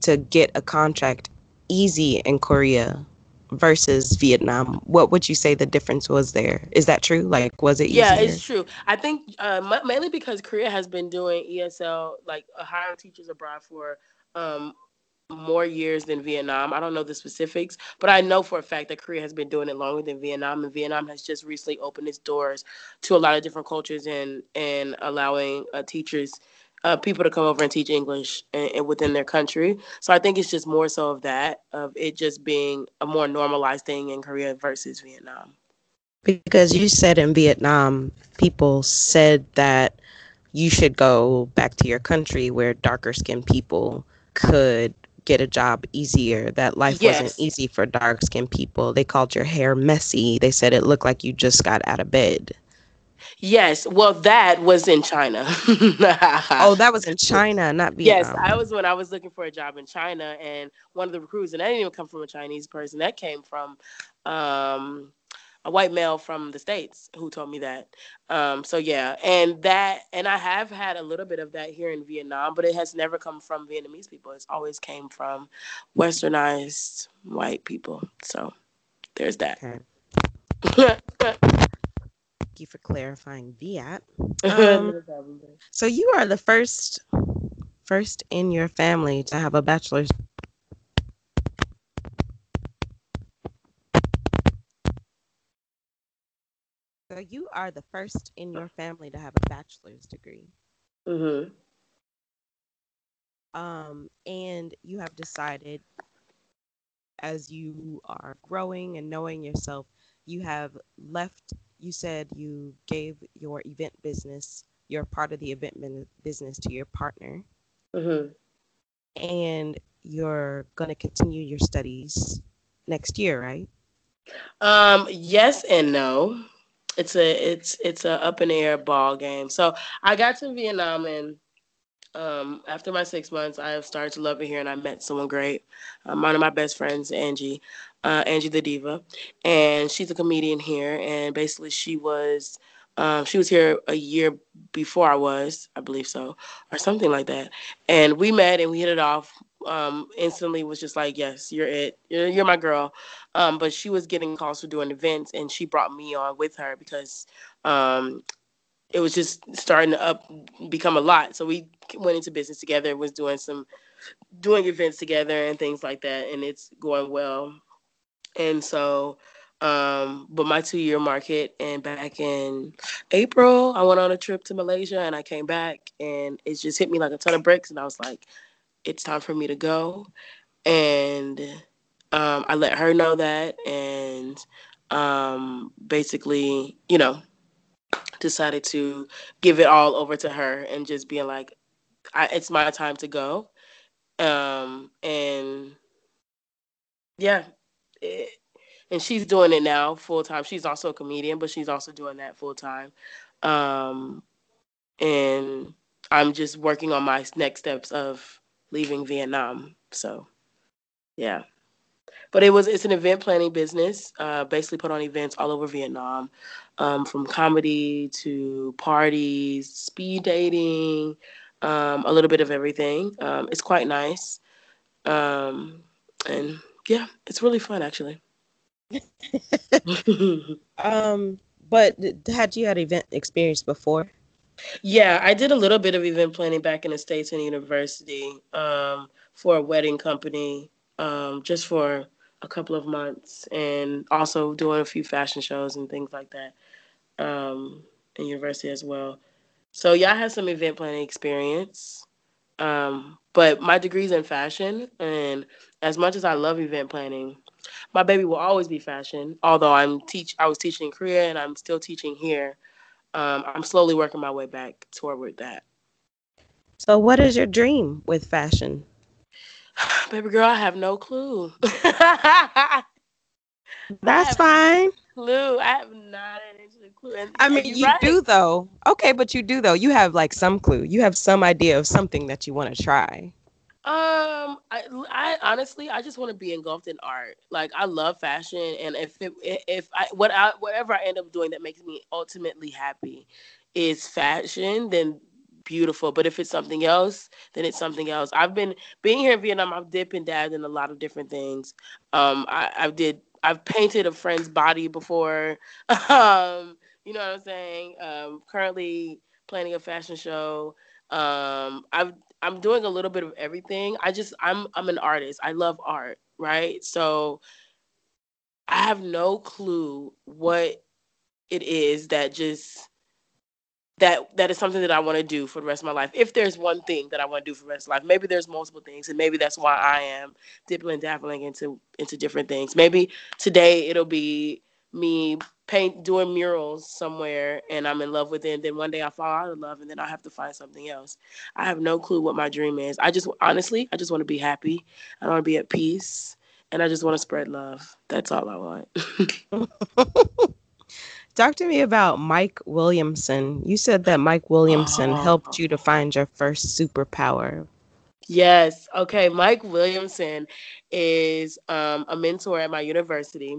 to get a contract easy in Korea versus Vietnam. What would you say the difference was there? Is that true? Like, was it easier? Yeah, it's true. I think uh, m- mainly because Korea has been doing E S L, like uh, hiring teachers abroad for um more years than Vietnam. I don't know the specifics, but I know for a fact that Korea has been doing it longer than Vietnam, and Vietnam has just recently opened its doors to a lot of different cultures and and allowing uh, teachers, uh, people to come over and teach English and, and within their country. So I think it's just more so of that, of it just being a more normalized thing in Korea versus Vietnam. Because you said in Vietnam, people said that you should go back to your country where darker skinned people could get a job easier, that life yes. wasn't easy for dark-skinned people. They called your hair messy. They said it looked like you just got out of bed. Yes. Well, that was in China. Oh, that was in China, not Vietnam. Yes, I was when I was looking for a job in China, and one of the recruiters, and that didn't even come from a Chinese person. That came from um, a white male from the States who told me that. Um, so, yeah. And that, and I have had a little bit of that here in Vietnam, but it has never come from Vietnamese people. It's always came from westernized white people. So there's that. Okay. Thank you for clarifying that. Um, so you are the first first in your family to have a bachelor's. So you are the first in your family to have a bachelor's degree. Mm-hmm. Um, and you have decided, as you are growing and knowing yourself, you have left. You said you gave your event business, your part of the event business, to your partner. Mm-hmm. And you're going to continue your studies next year, right? Um, yes and no. It's a it's it's a up in the air ball game. So I got to Vietnam, and um, after my six months, I have started to love it here, and I met someone great. Um, one of my best friends, Angie. Uh, Angie the Diva, and she's a comedian here, and basically she was um, she was here a year before I was, I believe so, or something like that. And we met and we hit it off. Um, instantly was just like, yes, you're it. You're, you're my girl. Um, but she was getting calls for doing events, and she brought me on with her because um, it was just starting to up become a lot. So we went into business together, was doing some doing events together and things like that, and it's going well. And so, um, but my two-year mark hit, and back in April, I went on a trip to Malaysia, and I came back, and it just hit me like a ton of bricks, and I was like, it's time for me to go. And um, I let her know that, and um, basically, you know, decided to give it all over to her and just being like, I, it's my time to go. Um, and, yeah. And she's doing it now full time. She's also a comedian, but she's also doing that full time. Um, and I'm just working on my next steps of leaving Vietnam. So, yeah. But it was it's an event planning business. Uh, basically, put on events all over Vietnam, um, from comedy to parties, speed dating, um, a little bit of everything. Um, it's quite nice, um, and. Yeah, it's really fun, actually. um, but had you had event experience before? Yeah, I did a little bit of event planning back in the States in university um, for a wedding company, um, just for a couple of months, and also doing a few fashion shows and things like that um, in university as well. So, yeah, I had some event planning experience. Um, but my degree's in fashion, and as much as I love event planning, my baby will always be fashion. Although I'm teach, I was teaching in Korea, and I'm still teaching here. Um, I'm slowly working my way back toward that. So, what is your dream with fashion, baby girl? I have no clue. That's fine. Clue. I have not an inch of clue. And, I mean, you right. do though. Okay, but you do though. You have like some clue. You have some idea of something that you want to try. Um, I, I honestly, I just want to be engulfed in art. Like, I love fashion, and if it, if I what I whatever I end up doing that makes me ultimately happy is fashion, then beautiful. But if it's something else, then it's something else. I've been being here in Vietnam. I've dipped and dabbed in a lot of different things. Um, I I did. I've painted a friend's body before. Um, you know what I'm saying? Um, currently planning a fashion show. Um, I've, I'm doing a little bit of everything. I just, I'm, I'm an artist. I love art, right? So I have no clue what it is that just, that, that is something that I want to do for the rest of my life. If there's one thing that I want to do for the rest of my life, maybe there's multiple things, and maybe that's why I am dipping and dabbling into, into different things. Maybe today it'll be me paint doing murals somewhere, and I'm in love with it, and then one day I fall out of love, and then I have to find something else. I have no clue what my dream is. I just honestly, I just want to be happy. I want to be at peace, and I just want to spread love. That's all I want. Talk to me about Mike Williamson. You said that Mike Williamson oh. helped you to find your first superpower. Yes. Okay. Mike Williamson is um, a mentor at my university.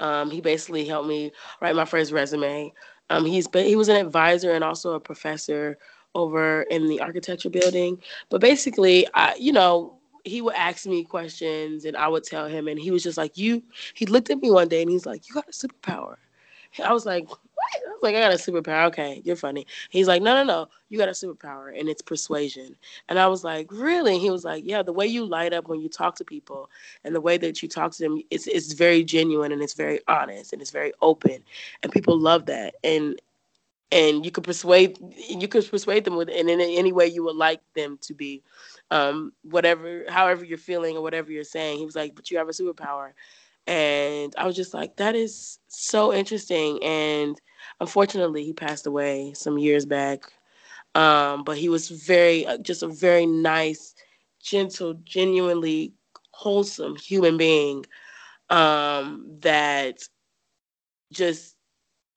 Um, he basically helped me write my first resume. Um, he's been, he was an advisor and also a professor over in the architecture building. But basically, I, you know, he would ask me questions and I would tell him. And he was just like, you, he looked at me one day and he's like, you got a superpower. I was like, what? I was like, I got a superpower. Okay, you're funny. He's like, no, no, no. You got a superpower, and it's persuasion. And I was like, really? He was like, yeah, the way you light up when you talk to people and the way that you talk to them, it's, it's very genuine, and it's very honest, and it's very open. And people love that. And and you could persuade you could persuade them with and in any way you would like them to be, um, whatever, however you're feeling or whatever you're saying. He was like, but you have a superpower. And I was just like, that is so interesting. And unfortunately, he passed away some years back. Um, but he was very, just a very nice, gentle, genuinely wholesome human being um, that just,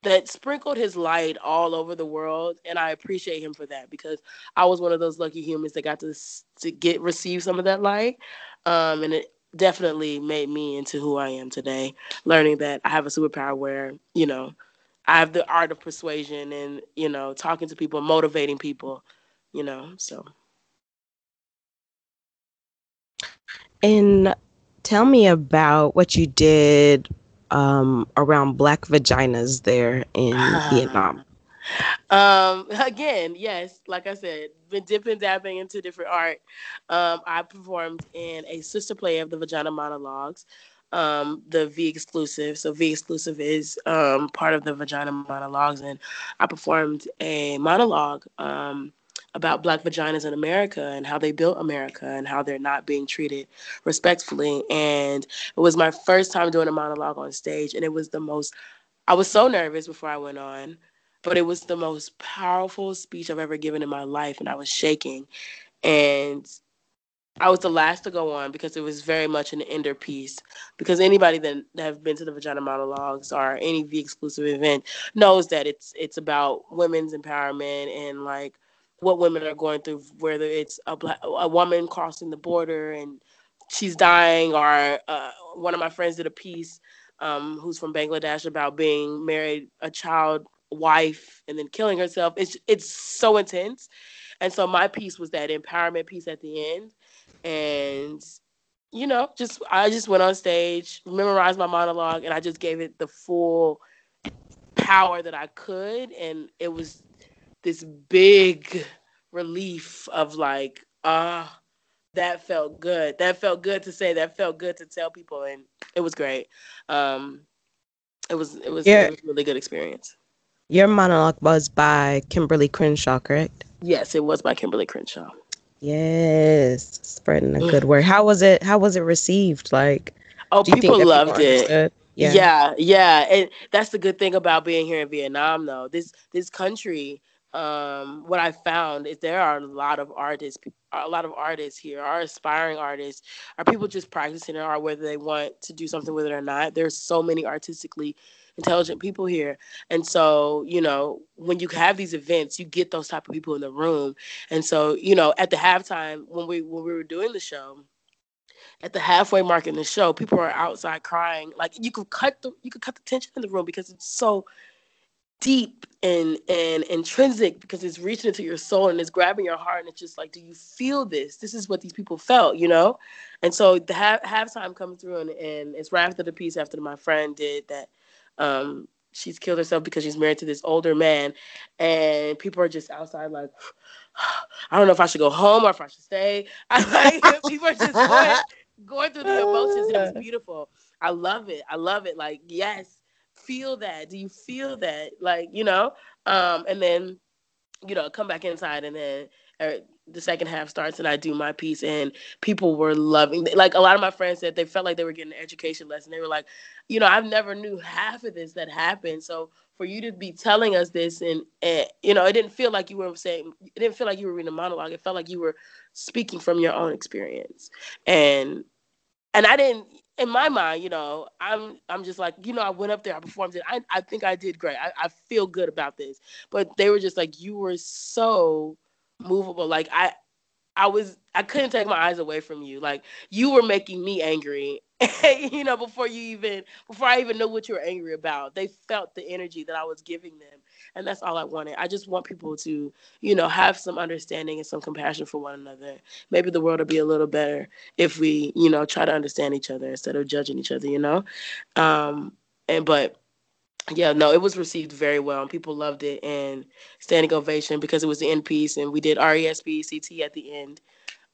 that sprinkled his light all over the world. And I appreciate him for that, because I was one of those lucky humans that got to, to get, receive some of that light. Um, and it definitely made me into who I am today, learning that I have a superpower where, you know, I have the art of persuasion and, you know, talking to people, motivating people, you know, so. And tell me about what you did um, around Black vaginas there in uh, Vietnam. Um, again, yes, like I said, been dipping, dabbing into different art. Um, I performed in a sister play of the Vagina Monologues, um, the V Exclusive. So V Exclusive is um, part of the Vagina Monologues, and I performed a monologue um, about Black vaginas in America and how they built America and how they're not being treated respectfully. And it was my first time doing a monologue on stage, and it was the most, I was so nervous before I went on. But it was the most powerful speech I've ever given in my life, and I was shaking. And I was the last to go on because it was very much an ender piece. Because anybody that have been to the Vagina Monologues or any V Exclusive event knows that it's it's about women's empowerment and like what women are going through, whether it's a black, a woman crossing the border and she's dying, or uh, one of my friends did a piece um, who's from Bangladesh about being married a child. wife and then killing herself. It's it's so intense. And so my piece was that empowerment piece at the end. And, you know, just I just went on stage, memorized my monologue, and I just gave it the full power that I could. And it was this big relief of like, ah, uh, that felt good. That felt good to say. That felt good to tell people. And it was great. Um, it was it was, yeah. It was a really good experience. Your monologue was by Kimberly Crenshaw, correct? Yes, it was by Kimberly Crenshaw. Yes, spreading a good word. How was it? How was it received? Like, oh, people loved it. Yeah, yeah, yeah. And that's the good thing about being here in Vietnam, though. This this country. Um, what I found is there are a lot of artists, a lot of artists here, are aspiring artists, are people just practicing their art, whether they want to do something with it or not. There's so many artistically intelligent people here. And so, you know, when you have these events, you get those type of people in the room. And so, you know, at the halftime, when we when we were doing the show, at the halfway mark in the show, people are outside crying. Like you could cut the you could cut the tension in the room because it's so deep and and intrinsic, because it's reaching into your soul and it's grabbing your heart, and it's just like, do you feel this? This is what these people felt, you know? And so the ha- halftime comes through, and, and it's right after the piece, after my friend did that. Um, she's killed herself because she's married to this older man, and people are just outside like, I don't know if I should go home or if I should stay. I'm like, people are just going, going through the emotions, and it was beautiful. I love it. I love it. Like, yes, feel that. Do you feel that? Like, you know? Um, and then, you know, come back inside, and then or the second half starts and I do my piece, and people were loving. Like, a lot of my friends said they felt like they were getting an education lesson. They were like, you know, I've never knew half of this that happened. So for you to be telling us this, and, and you know, it didn't feel like you were saying, it didn't feel like you were reading a monologue. It felt like you were speaking from your own experience. And, and I didn't, in my mind, you know, I'm I'm just like, you know, I went up there, I performed it. I, I think I did great. I, I feel good about this. But they were just like, you were so movable. Like, I I was, I couldn't take my eyes away from you. Like, you were making me angry, you know, before you even, before I even knew what you were angry about. They felt the energy that I was giving them. And that's all I wanted. I just want people to, you know, have some understanding and some compassion for one another. Maybe the world will be a little better if we, you know, try to understand each other instead of judging each other, you know? Um, and, but yeah, no, it was received very well and people loved it, and standing ovation because it was the end piece, and we did R E S P E C T at the end,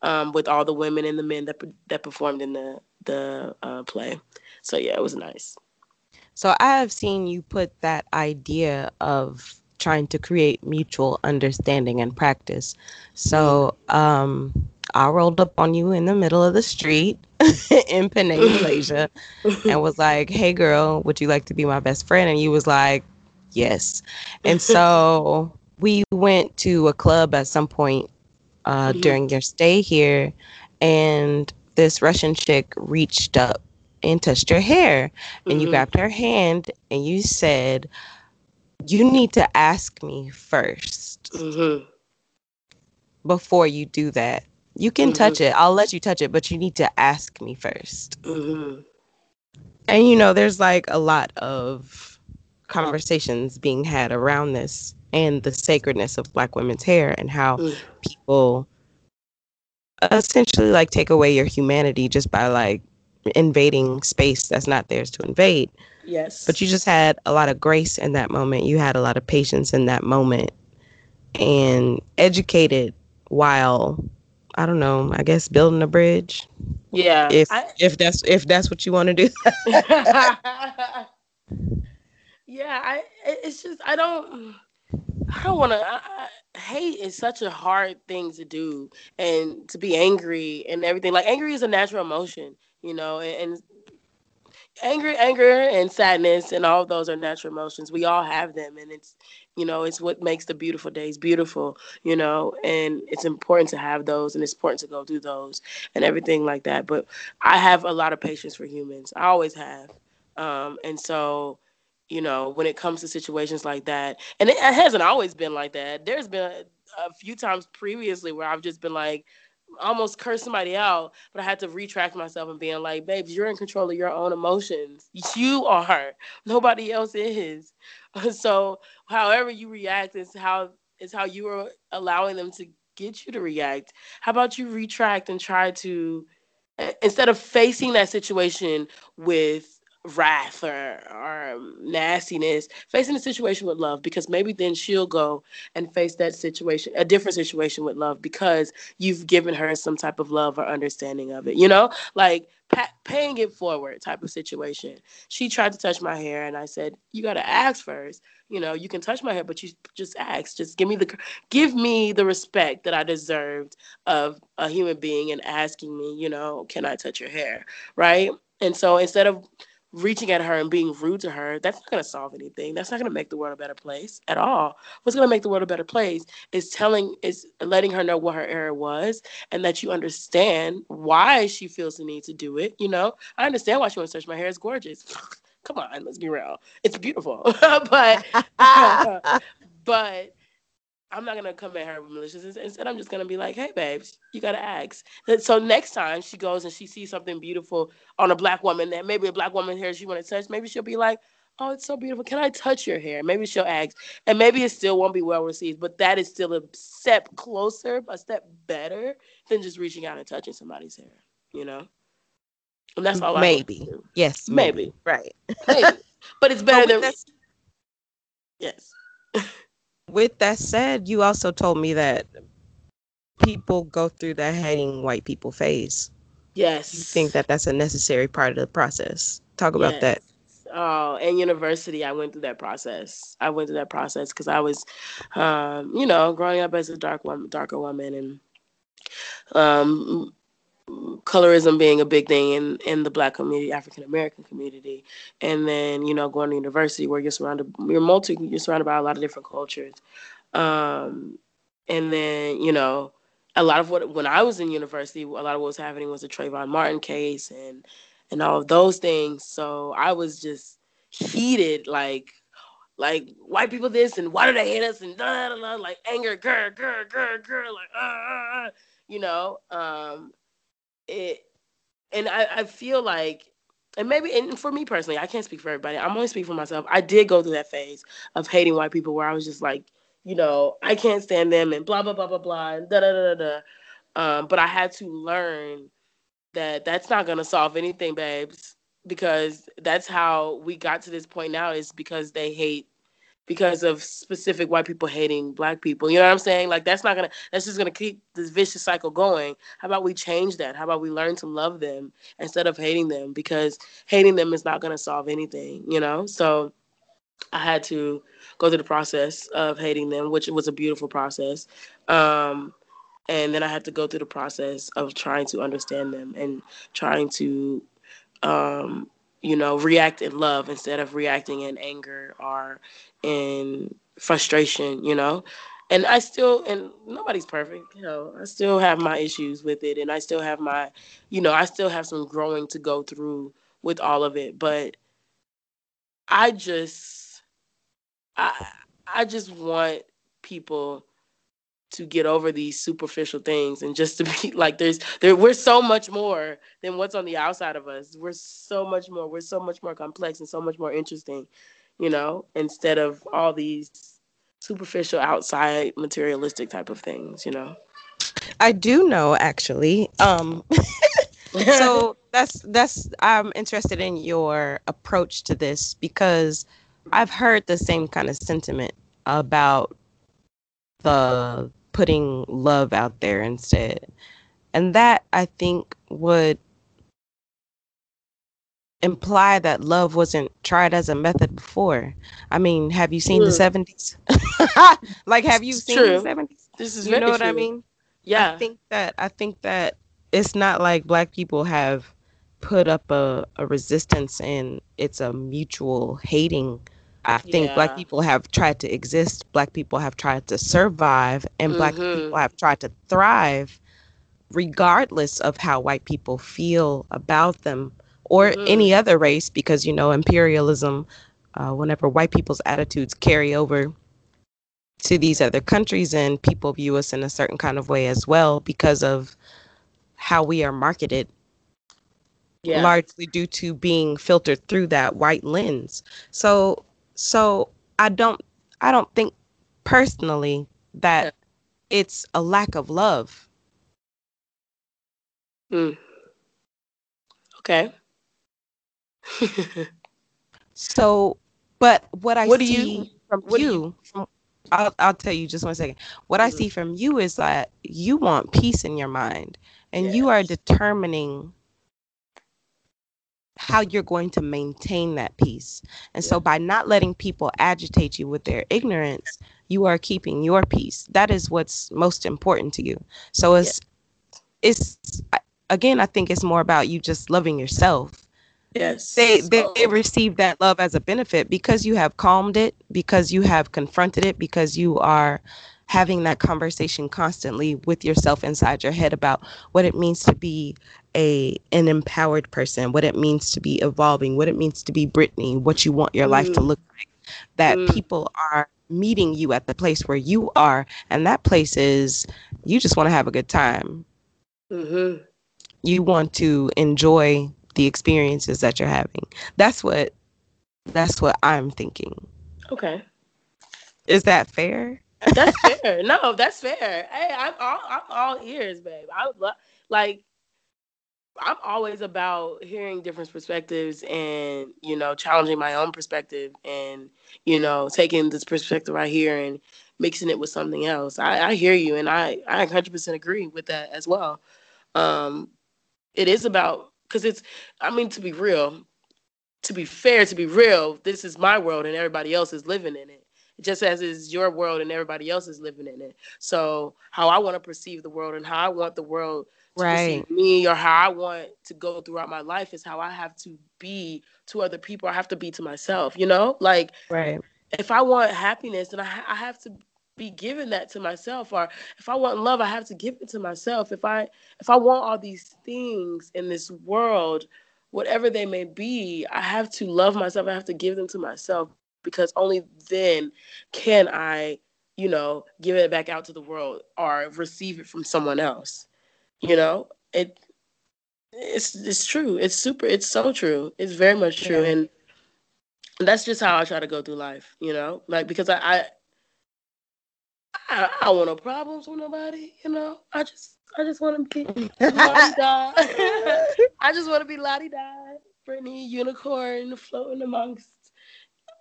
um, with all the women and the men that, that performed in the, the uh, play. So yeah, it was nice. So I have seen you put that idea of trying to create mutual understanding and practice. So um, I rolled up on you in the middle of the street in Penang, Malaysia, and was like, hey, girl, would you like to be my best friend? And you was like, yes. And so we went to a club at some point uh, mm-hmm. during your stay here, and this Russian chick reached up and touched her hair, and mm-hmm. you grabbed her hand and you said, you need to ask me first mm-hmm. before you do that. You can mm-hmm. touch it, I'll let you touch it, but you need to ask me first. Mm-hmm. And you know, there's like a lot of conversations being had around this and the sacredness of Black women's hair, and how mm. people essentially like take away your humanity just by like invading space that's not theirs to invade. Yes. But you just had a lot of grace in that moment. You had a lot of patience in that moment, and educated while, I don't know, I guess building a bridge. Yeah. If I, if that's if that's what you want to do. Yeah. I it's just I don't I don't want to. Hate is such a hard thing to do, and to be angry and everything. Like, anger is a natural emotion. You know, and, and anger, anger and sadness and all of those are natural emotions. We all have them. And it's, you know, it's what makes the beautiful days beautiful, you know, and it's important to have those, and it's important to go through those and everything like that. But I have a lot of patience for humans. I always have. Um, and so, you know, when it comes to situations like that, and it, it hasn't always been like that. There's been a, a few times previously where I've just been like, almost curse somebody out, but I had to retract myself and being like, babes, you're in control of your own emotions. You are. Nobody else is. So however you react is how is how you are allowing them to get you to react. How about you retract and try to, instead of facing that situation with wrath or, or nastiness, facing the situation with love, because maybe then she'll go and face that situation, a different situation with love, because you've given her some type of love or understanding of it, you know, like pa- paying it forward type of situation. She tried to touch my hair, and I said, you got to ask first. You know, you can touch my hair, but you just ask, just give me the, give me the respect that I deserved of a human being, and asking me, you know, can I touch your hair? Right. And so instead of reaching at her and being rude to her, that's not going to solve anything. That's not going to make the world a better place at all. What's going to make the world a better place is telling, is letting her know what her error was, and that you understand why she feels the need to do it. You know, I understand why she wants to touch my hair. It's gorgeous. Come on, let's be real. It's beautiful. but, uh, but I'm not going to come at her with maliciousness. Instead, I'm just going to be like, hey, babes, you got to ask. So next time she goes and she sees something beautiful on a Black woman, that maybe a Black woman hair she want to touch, maybe she'll be like, oh, it's so beautiful. Can I touch your hair? Maybe she'll ask. And maybe it still won't be well received, but that is still a step closer, a step better than just reaching out and touching somebody's hair, you know? And that's all maybe. I want to do. Yes. Maybe. Maybe. Right. Maybe. But it's better no, than... That's... Yes. With that said, you also told me that people go through the hating white people phase. Yes. You think that that's a necessary part of the process. Talk about yes. that. uh, and university, I went through that process. I went through that process because I was, um, you know, growing up as a dark woman, darker woman, and um, colorism being a big thing in, in the Black community, African American community, and then you know going to university where you're surrounded, you're multi, you're surrounded by a lot of different cultures, um, and then you know a lot of what when I was in university, a lot of what was happening was the Trayvon Martin case and and all of those things. So I was just heated, like like white people this and why do they hate us and da da da, like anger, grr grr grr grr, like ah, uh, you know. Um, It and I, I feel like, and maybe and for me personally, I can't speak for everybody. I'm only speaking for myself. I did go through that phase of hating white people where I was just like, you know, I can't stand them and blah blah blah blah blah and da da da da. Um, but I had to learn that that's not gonna solve anything, babes, because that's how we got to this point now is because they hate. Because of specific white people hating Black people. You know what I'm saying? Like, that's not going to, that's just going to keep this vicious cycle going. How about we change that? How about we learn to love them instead of hating them? Because hating them is not going to solve anything, you know? So I had to go through the process of hating them, which was a beautiful process. Um, and then I had to go through the process of trying to understand them and trying to, um, you know, react in love instead of reacting in anger or in frustration, you know? And I still, and nobody's perfect, you know, I still have my issues with it and I still have my, you know, I still have some growing to go through with all of it. But I just, I, I just want people to get over these superficial things and just to be like, there's there we're so much more than what's on the outside of us. We're so much more. We're so much more complex and so much more interesting, you know, instead of all these superficial outside materialistic type of things, you know. I do know, actually. Um, so that's that's I'm interested in your approach to this because I've heard the same kind of sentiment about the putting love out there instead. And that, I think, would imply that love wasn't tried as a method before. I mean, have you seen mm. the seventies? Like, have you it's seen true. the seventies? This is you know what true. I mean? Yeah. I think that I think that it's not like Black people have put up a, a resistance and it's a mutual hating. I think yeah. Black people have tried to exist, Black people have tried to survive, and mm-hmm. Black people have tried to thrive regardless of how white people feel about them or mm-hmm. any other race because, you know, imperialism, uh, whenever white people's attitudes carry over to these other countries and people view us in a certain kind of way as well because of how we are marketed. Yeah. Largely due to being filtered through that white lens. So... So I don't I don't think personally that yeah. it's a lack of love. Mm. Okay. So but what I what see do you, from what you, do you from, I'll, I'll tell you just one second. What mm-hmm. I see from you is that you want peace in your mind and yes. you are determining how you're going to maintain that peace. And yeah. so by not letting people agitate you with their ignorance, you are keeping your peace. That is what's most important to you. So it's, yeah. it's again, I think it's more about you just loving yourself. Yes. They, so. they, they receive that love as a benefit because you have calmed it, because you have confronted it, because you are having that conversation constantly with yourself inside your head about what it means to be a an empowered person, what it means to be evolving, what it means to be Brittany, what you want your mm. life to look like, that mm. people are meeting you at the place where you are. And that place is, you just want to have a good time. Mm-hmm. You want to enjoy the experiences that you're having. That's what, that's what I'm thinking. Okay. Is that fair? That's fair. No, that's fair. Hey, I'm all I'm all ears, babe. I would love, like, I'm always about hearing different perspectives and, you know, challenging my own perspective and, you know, taking this perspective right here and mixing it with something else. I, I hear you, and I, I one hundred percent agree with that as well. Um, it is about, because it's, I mean, to be real, to be fair, to be real, this is my world and everybody else is living in it, just as is your world and everybody else is living in it. So how I want to perceive the world and how I want the world to right. perceive me, or how I want to go throughout my life, is how I have to be to other people. I have to be to myself, you know? Like, right. if I want happiness, then I, ha- I have to be giving that to myself. Or if I want love, I have to give it to myself. If I if I want all these things in this world, whatever they may be, I have to love myself. I have to give them to myself, because only then can I, you know, give it back out to the world or receive it from someone else. You know, it it's it's true. It's super. It's so true. It's very much true. Yeah. And that's just how I try to go through life. You know, like, because I. I I, I don't want no problems with nobody, you know. I just, I just want to be la-di-da. I just want to be la-di-da, Brittany, unicorn, floating amongst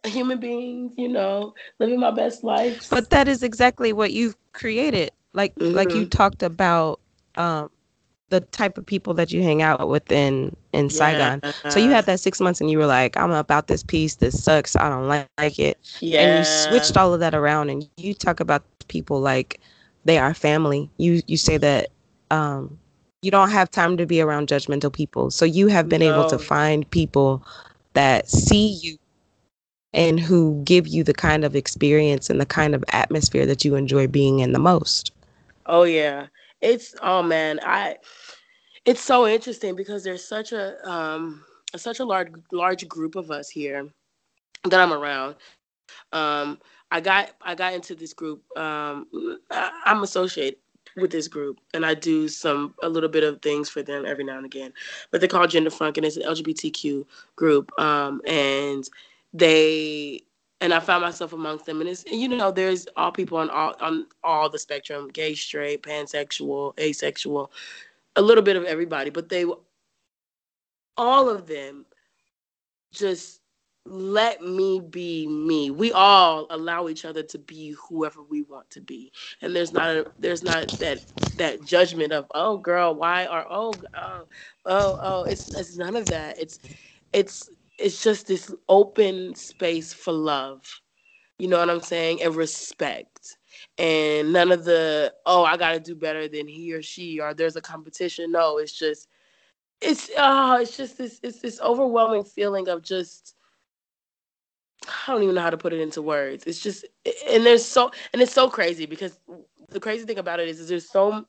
human beings, you know, living my best life. But that is exactly what you've created. Like, mm-hmm. like you talked about um, the type of people that you hang out with in, in yeah. Saigon. So you had that six months, and you were like, "I'm about this piece. This sucks. I don't like, like it." Yeah. And you switched all of that around, and you talk about people like they are family. You you say that um, you don't have time to be around judgmental people. So you have been no. able to find people that see you and who give you the kind of experience and the kind of atmosphere that you enjoy being in the most. Oh yeah, it's oh man, I it's so interesting, because there's such a um, such a large large group of us here that I'm around. Um, I got I got into this group. Um, I, I'm associated with this group, and I do some a little bit of things for them every now and again. But they're called Gender Funk, and it's an L G B T Q group. Um, and they and I found myself amongst them. And it's, you know, there's all people on all on all the spectrum: gay, straight, pansexual, asexual, a little bit of everybody. But they all of them just let me be me. We all allow each other to be whoever we want to be, and there's not a, there's not that that judgment of, oh girl, why, or oh oh oh oh it's it's none of that. It's it's it's just this open space for love, you know what I'm saying, and respect, and none of the oh I gotta do better than he or she, or there's a competition. No, it's just it's oh it's just this it's this overwhelming feeling of just, I don't even know how to put it into words. It's just, and there's so, and it's so crazy, because the crazy thing about it is, is there's so,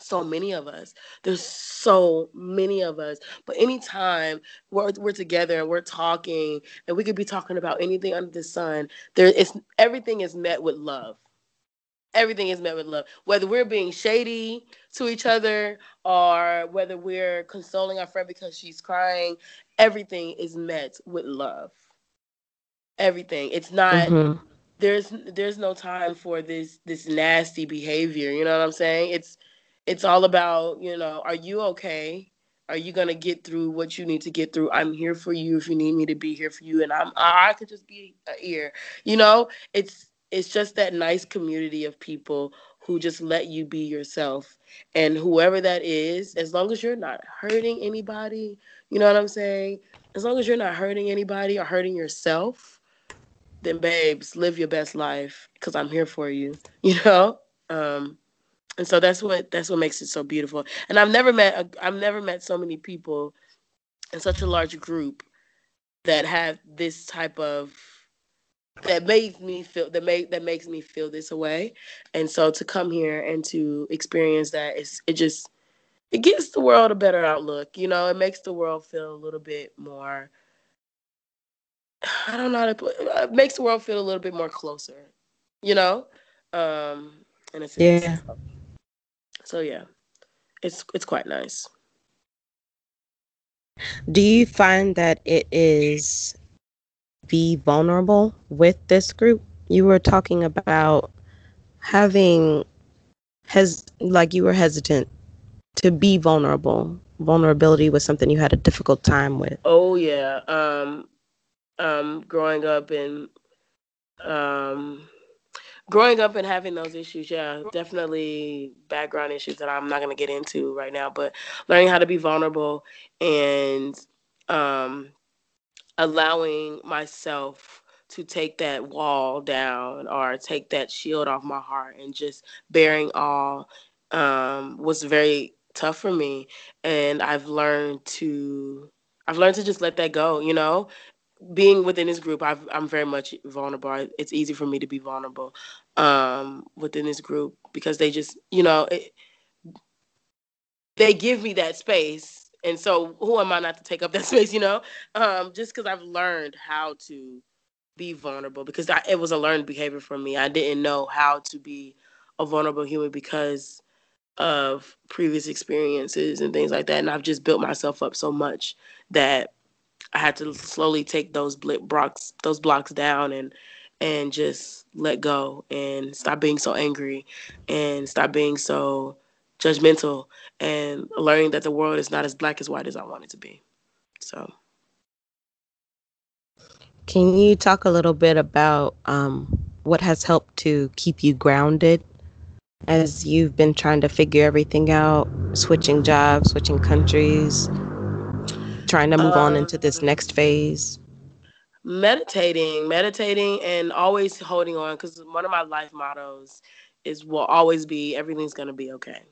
so many of us. There's so many of us. But anytime we're we're together and we're talking, and we could be talking about anything under the sun, there it's everything is met with love. Everything is met with love. Whether we're being shady to each other, or whether we're consoling our friend because she's crying, everything is met with love. Everything. It's not, mm-hmm. there's there's no time for this this nasty behavior, you know what I'm saying? It's it's all about, you know, are you okay? Are you gonna get through what you need to get through? I'm here for you if you need me to be here for you, and I'm I could just be an ear. You know, it's it's just that nice community of people who just let you be yourself, and whoever that is, as long as you're not hurting anybody, you know what I'm saying? As long as you're not hurting anybody or hurting yourself, then babes, live your best life, because I'm here for you, you know? Um, and so that's what that's what makes it so beautiful. And I've never met a, I've never met so many people in such a large group that have this type of that made me feel that made that makes me feel this way. And so to come here and to experience that, it's it just it gives the world a better outlook, you know? It makes the world feel a little bit more I don't know how to put it makes the world feel a little bit more closer, you know? Um, and it's yeah. So yeah. It's it's quite nice. Do you find that it is be vulnerable with this group? You were talking about having hes like you were hesitant to be vulnerable. Vulnerability was something you had a difficult time with. Oh yeah. Um Um, growing up and um, growing up and having those issues, yeah, definitely background issues that I'm not going to get into right now, but learning how to be vulnerable and um, allowing myself to take that wall down or take that shield off my heart and just bearing all um, was very tough for me. And I've learned to, I've learned to just let that go, you know. Being within this group, I've, I'm very much vulnerable. It's easy for me to be vulnerable um, within this group because they just, you know, it, they give me that space. And so who am I not to take up that space, you know? Um, just because I've learned how to be vulnerable, because I, it was a learned behavior for me. I didn't know how to be a vulnerable human because of previous experiences and things like that. And I've just built myself up so much that I had to slowly take those blip blocks, those blocks down and and just let go and stop being so angry and stop being so judgmental and learning that the world is not as black as white as I want it to be. So can you talk a little bit about um, what has helped to keep you grounded as you've been trying to figure everything out, switching jobs, switching countries, trying to move um, on into this next phase? Meditating, meditating and always holding on, because one of my life mottos is will always be everything's going to be okay.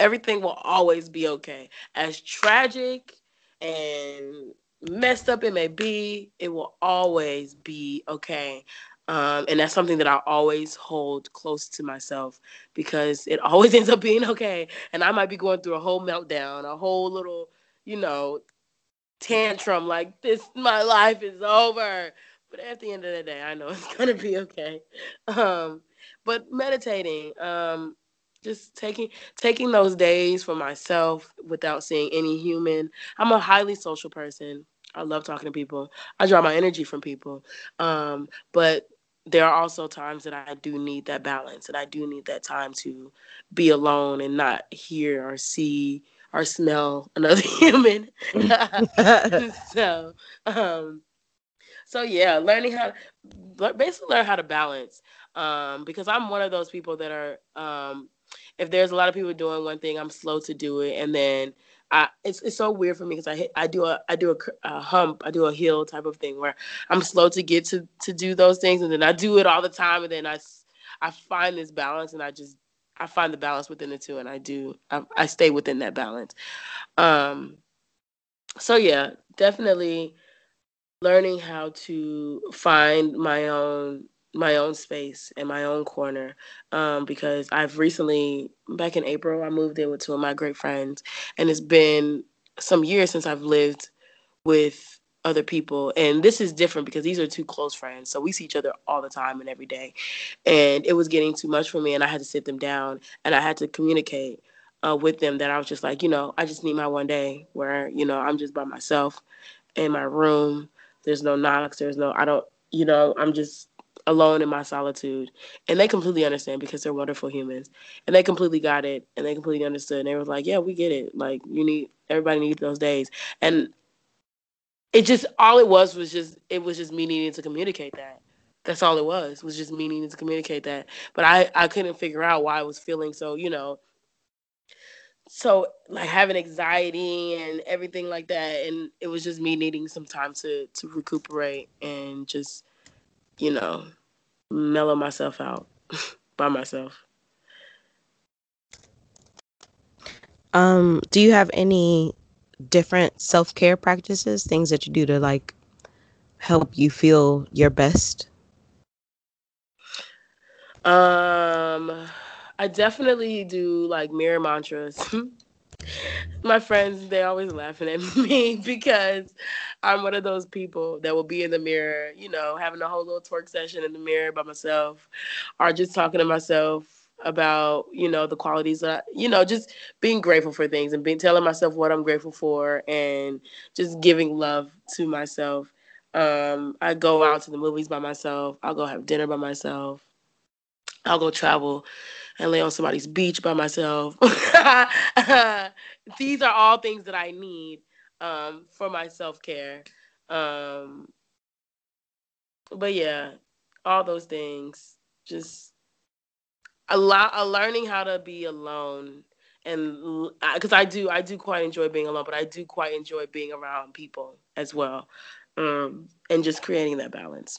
Everything will always be okay. As tragic and messed up it may be, it will always be okay. Um, and that's something that I always hold close to myself because it always ends up being okay. And I might be going through a whole meltdown, a whole little, you know, tantrum like this, my life is over. But at the end of the day, I know it's going to be okay. Um, but meditating, um, just taking taking those days for myself without seeing any human. I'm a highly social person. I love talking to people. I draw my energy from people. Um, but there are also times that I do need that balance, and I do need that time to be alone and not hear or see or smell another human. so, um, so yeah, learning how to basically learn how to balance, um, because I'm one of those people that are, um, if there's a lot of people doing one thing, I'm slow to do it. And then I, it's it's so weird for me because I hit, I do a I do a, a hump, I do a hill type of thing where I'm slow to get to, to do those things. And then I do it all the time. And then I, I find this balance, and I just, I find the balance within the two, and I do, I, I stay within that balance. Um, so yeah, definitely learning how to find my own, my own space and my own corner. Um, because I've recently, back in April, I moved in with two of my great friends, and it's been some years since I've lived with other people. And this is different because these are two close friends, so we see each other all the time and every day. And it was getting too much for me, and I had to sit them down, and I had to communicate uh, with them that I was just like, you know, I just need my one day where, you know, I'm just by myself in my room. There's no knocks. There's no, I don't, you know, I'm just alone in my solitude. And they completely understand because they're wonderful humans, and they completely got it, and they completely understood. And they were like, yeah, we get it. Like, you need, everybody needs those days. And it just, all it was was just, it was just me needing to communicate that. That's all it was, was just me needing to communicate that. But I, I couldn't figure out why I was feeling so, you know, so like having anxiety and everything like that. And it was just me needing some time to, to recuperate and just, you know, mellow myself out by myself. Um, do you have any different self-care practices, things that you do to like help you feel your best? Um, I definitely do like mirror mantras. My friends, they're always laughing at me because I'm one of those people that will be in the mirror, you know, having a whole little twerk session in the mirror by myself, or just talking to myself about, you know, the qualities that, I, you know, just being grateful for things and being, telling myself what I'm grateful for and just giving love to myself. Um, I go out to the movies by myself. I'll go have dinner by myself. I'll go travel and lay on somebody's beach by myself. These are all things that I need um, for my self-care. Um, but yeah, all those things, just A lot, a learning how to be alone, and because I do, I do quite enjoy being alone, but I do quite enjoy being around people as well. um, and just creating that balance.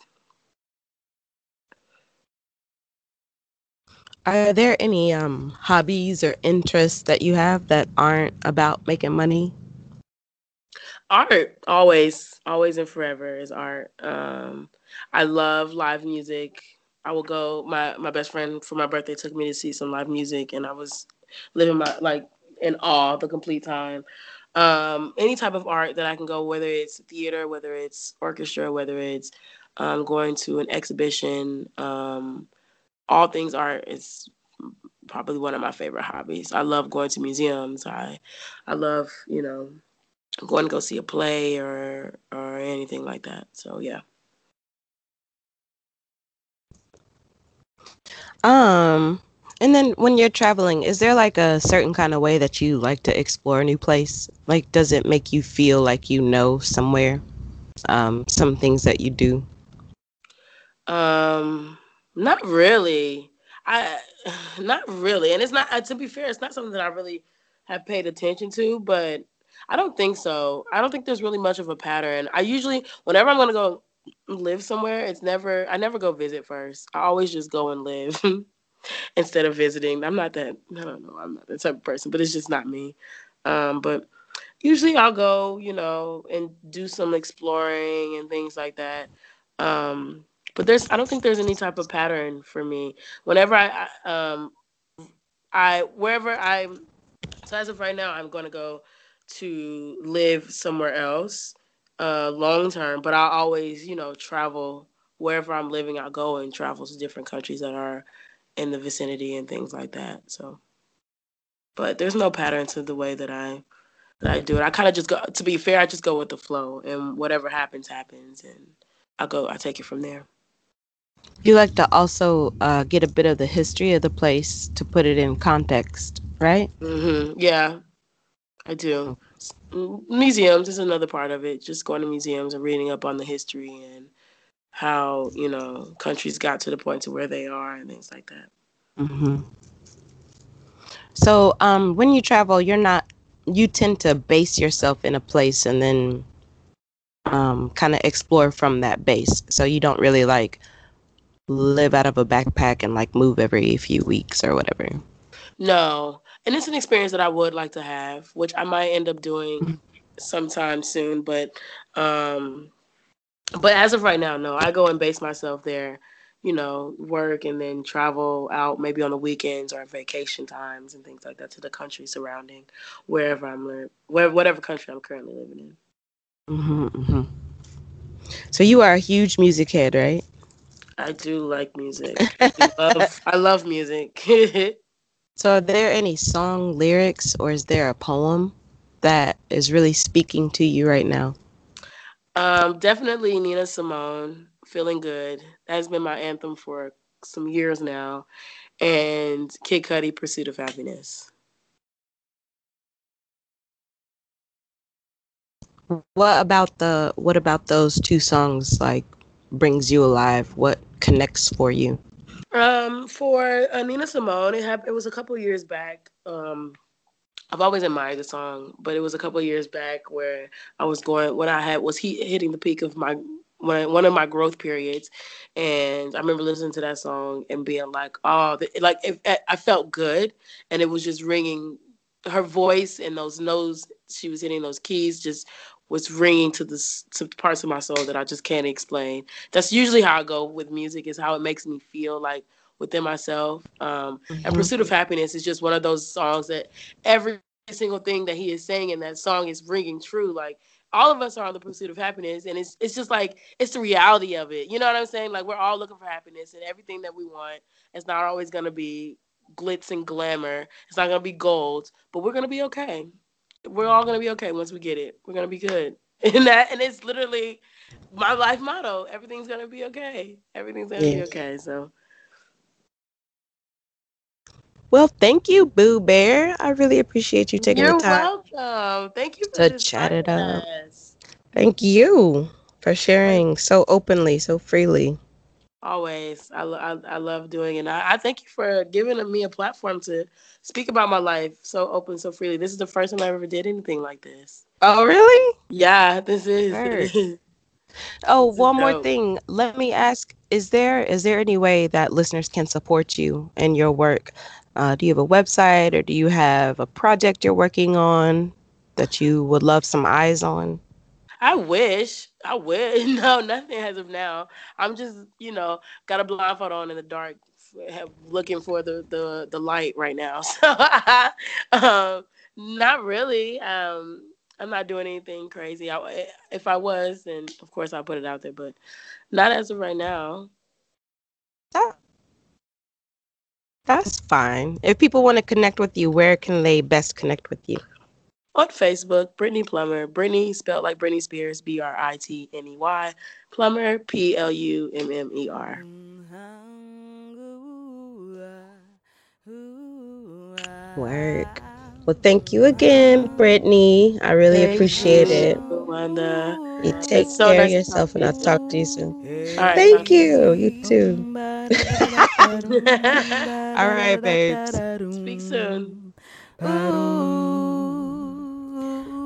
Are there any um, hobbies or interests that you have that aren't about making money? Art, always, always and forever is art. Um, I love live music. I will go, my, my best friend for my birthday took me to see some live music, and I was living my, like, in awe the complete time. Um, any type of art that I can go, whether it's theater, whether it's orchestra, whether it's um, going to an exhibition, um, all things art is probably one of my favorite hobbies. I love going to museums. I I love, you know, going to go see a play or or anything like that. So, yeah. Um, and then when you're traveling, is there like a certain kind of way that you like to explore a new place? Like, does it make you feel like you know somewhere? Um, some things that you do? Um... Not really. I not really. And it's not, to be fair, it's not something that I really have paid attention to, but I don't think so. I don't think there's really much of a pattern. I usually, whenever I'm going to go live somewhere, it's never, I never go visit first. I always just go and live instead of visiting. I'm not that, I don't know, I'm not that type of person, but it's just not me. Um, but usually I'll go, you know, and do some exploring and things like that. Um, But there's, I don't think there's any type of pattern for me. Whenever I, I um, I, wherever I, so as of right now, I'm going to go to live somewhere else, uh, long term, but I'll always, you know, travel wherever I'm living. I'll go and travel to different countries that are in the vicinity and things like that. So, but there's no pattern to the way that I, that I do it. I kind of just go, to be fair, I just go with the flow, and whatever happens, happens. And I go, I take it from there. You like to also uh, get a bit of the history of the place to put it in context, right? Mm-hmm. Yeah, I do. Museums is another part of it. Just going to museums and reading up on the history and how, you know, countries got to the point to where they are and things like that. Mm-hmm. So um, when you travel, you're not, you tend to base yourself in a place and then um, kind of explore from that base. So you don't really like live out of a backpack and like move every few weeks or whatever. No. And it's an experience that I would like to have, which I might end up doing sometime soon. But um, but as of right now, no, I go and base myself there, you know, work and then travel out maybe on the weekends or vacation times and things like that to the country surrounding wherever I'm living, where, whatever country I'm currently living in. Mm-hmm, mm-hmm. So you are a huge music head, right? I do like music. I love, I love music. So are there any song lyrics or is there a poem that is really speaking to you right now? Um, definitely Nina Simone, Feeling Good. That has been my anthem for some years now. And Kid Cudi, Pursuit of Happiness. What about the, what about those two songs, like, brings you alive? What connects for you? Um, for uh, Nina Simone, it, happened, it was a couple years back. Um, I've always admired the song, but it was a couple years back where I was going, when I had was he, hitting the peak of my when I, one of my growth periods, and I remember listening to that song and being like, oh, the, like it, I felt good, and it was just ringing. Her voice and those notes she was hitting, those keys, just was ringing to the to parts of my soul that I just can't explain. That's usually how I go with music, is how it makes me feel, like, within myself. Um, mm-hmm. And Pursuit of Happiness is just one of those songs that every single thing that he is saying in that song is ringing true. Like, all of us are on the pursuit of happiness, and it's it's just like, it's the reality of it. You know what I'm saying? Like, we're all looking for happiness, and everything that we want is not always going to be glitz and glamour. It's not going to be gold, but we're going to be okay. We're all gonna be okay once we get it. We're gonna be good, and that, and it's literally my life motto. Everything's gonna be okay. Everything's gonna yeah. be okay. So, well, thank you, Boo Bear. I really appreciate you taking You're the time. You're welcome. Thank you for to chat it up. Us. Thank you for sharing so openly, so freely. Always. I, I, I love doing it. And I, I thank you for giving me a platform to speak about my life so open, so freely. This is the first time I ever did anything like this. Oh, really? Yeah, this is. Oh, one more thing. Let me ask, is there is there any way that listeners can support you in your work? Uh, do you have a website, or do you have a project you're working on that you would love some eyes on? I wish. I would. No, nothing as of now. I'm just, you know, got a blindfold on in the dark, have, looking for the, the, the light right now. So, um, not really. Um, I'm not doing anything crazy. I, if I was, then of course I'll put it out there, but not as of right now. That, that's fine. If people want to connect with you, where can they best connect with you? On Facebook, Brittany Plummer. Brittany spelled like Britney Spears, B R I T N E Y. Plummer, P L U M M E R. Work. Well, thank you again, Brittany. I really thank appreciate you. It. Wanda. You take so care nice of yourself, and I'll talk to you soon. Right, thank you. You too. All right, babes. Speak soon.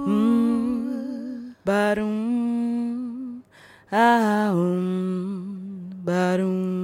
Mmm, barum, ah, um, barum.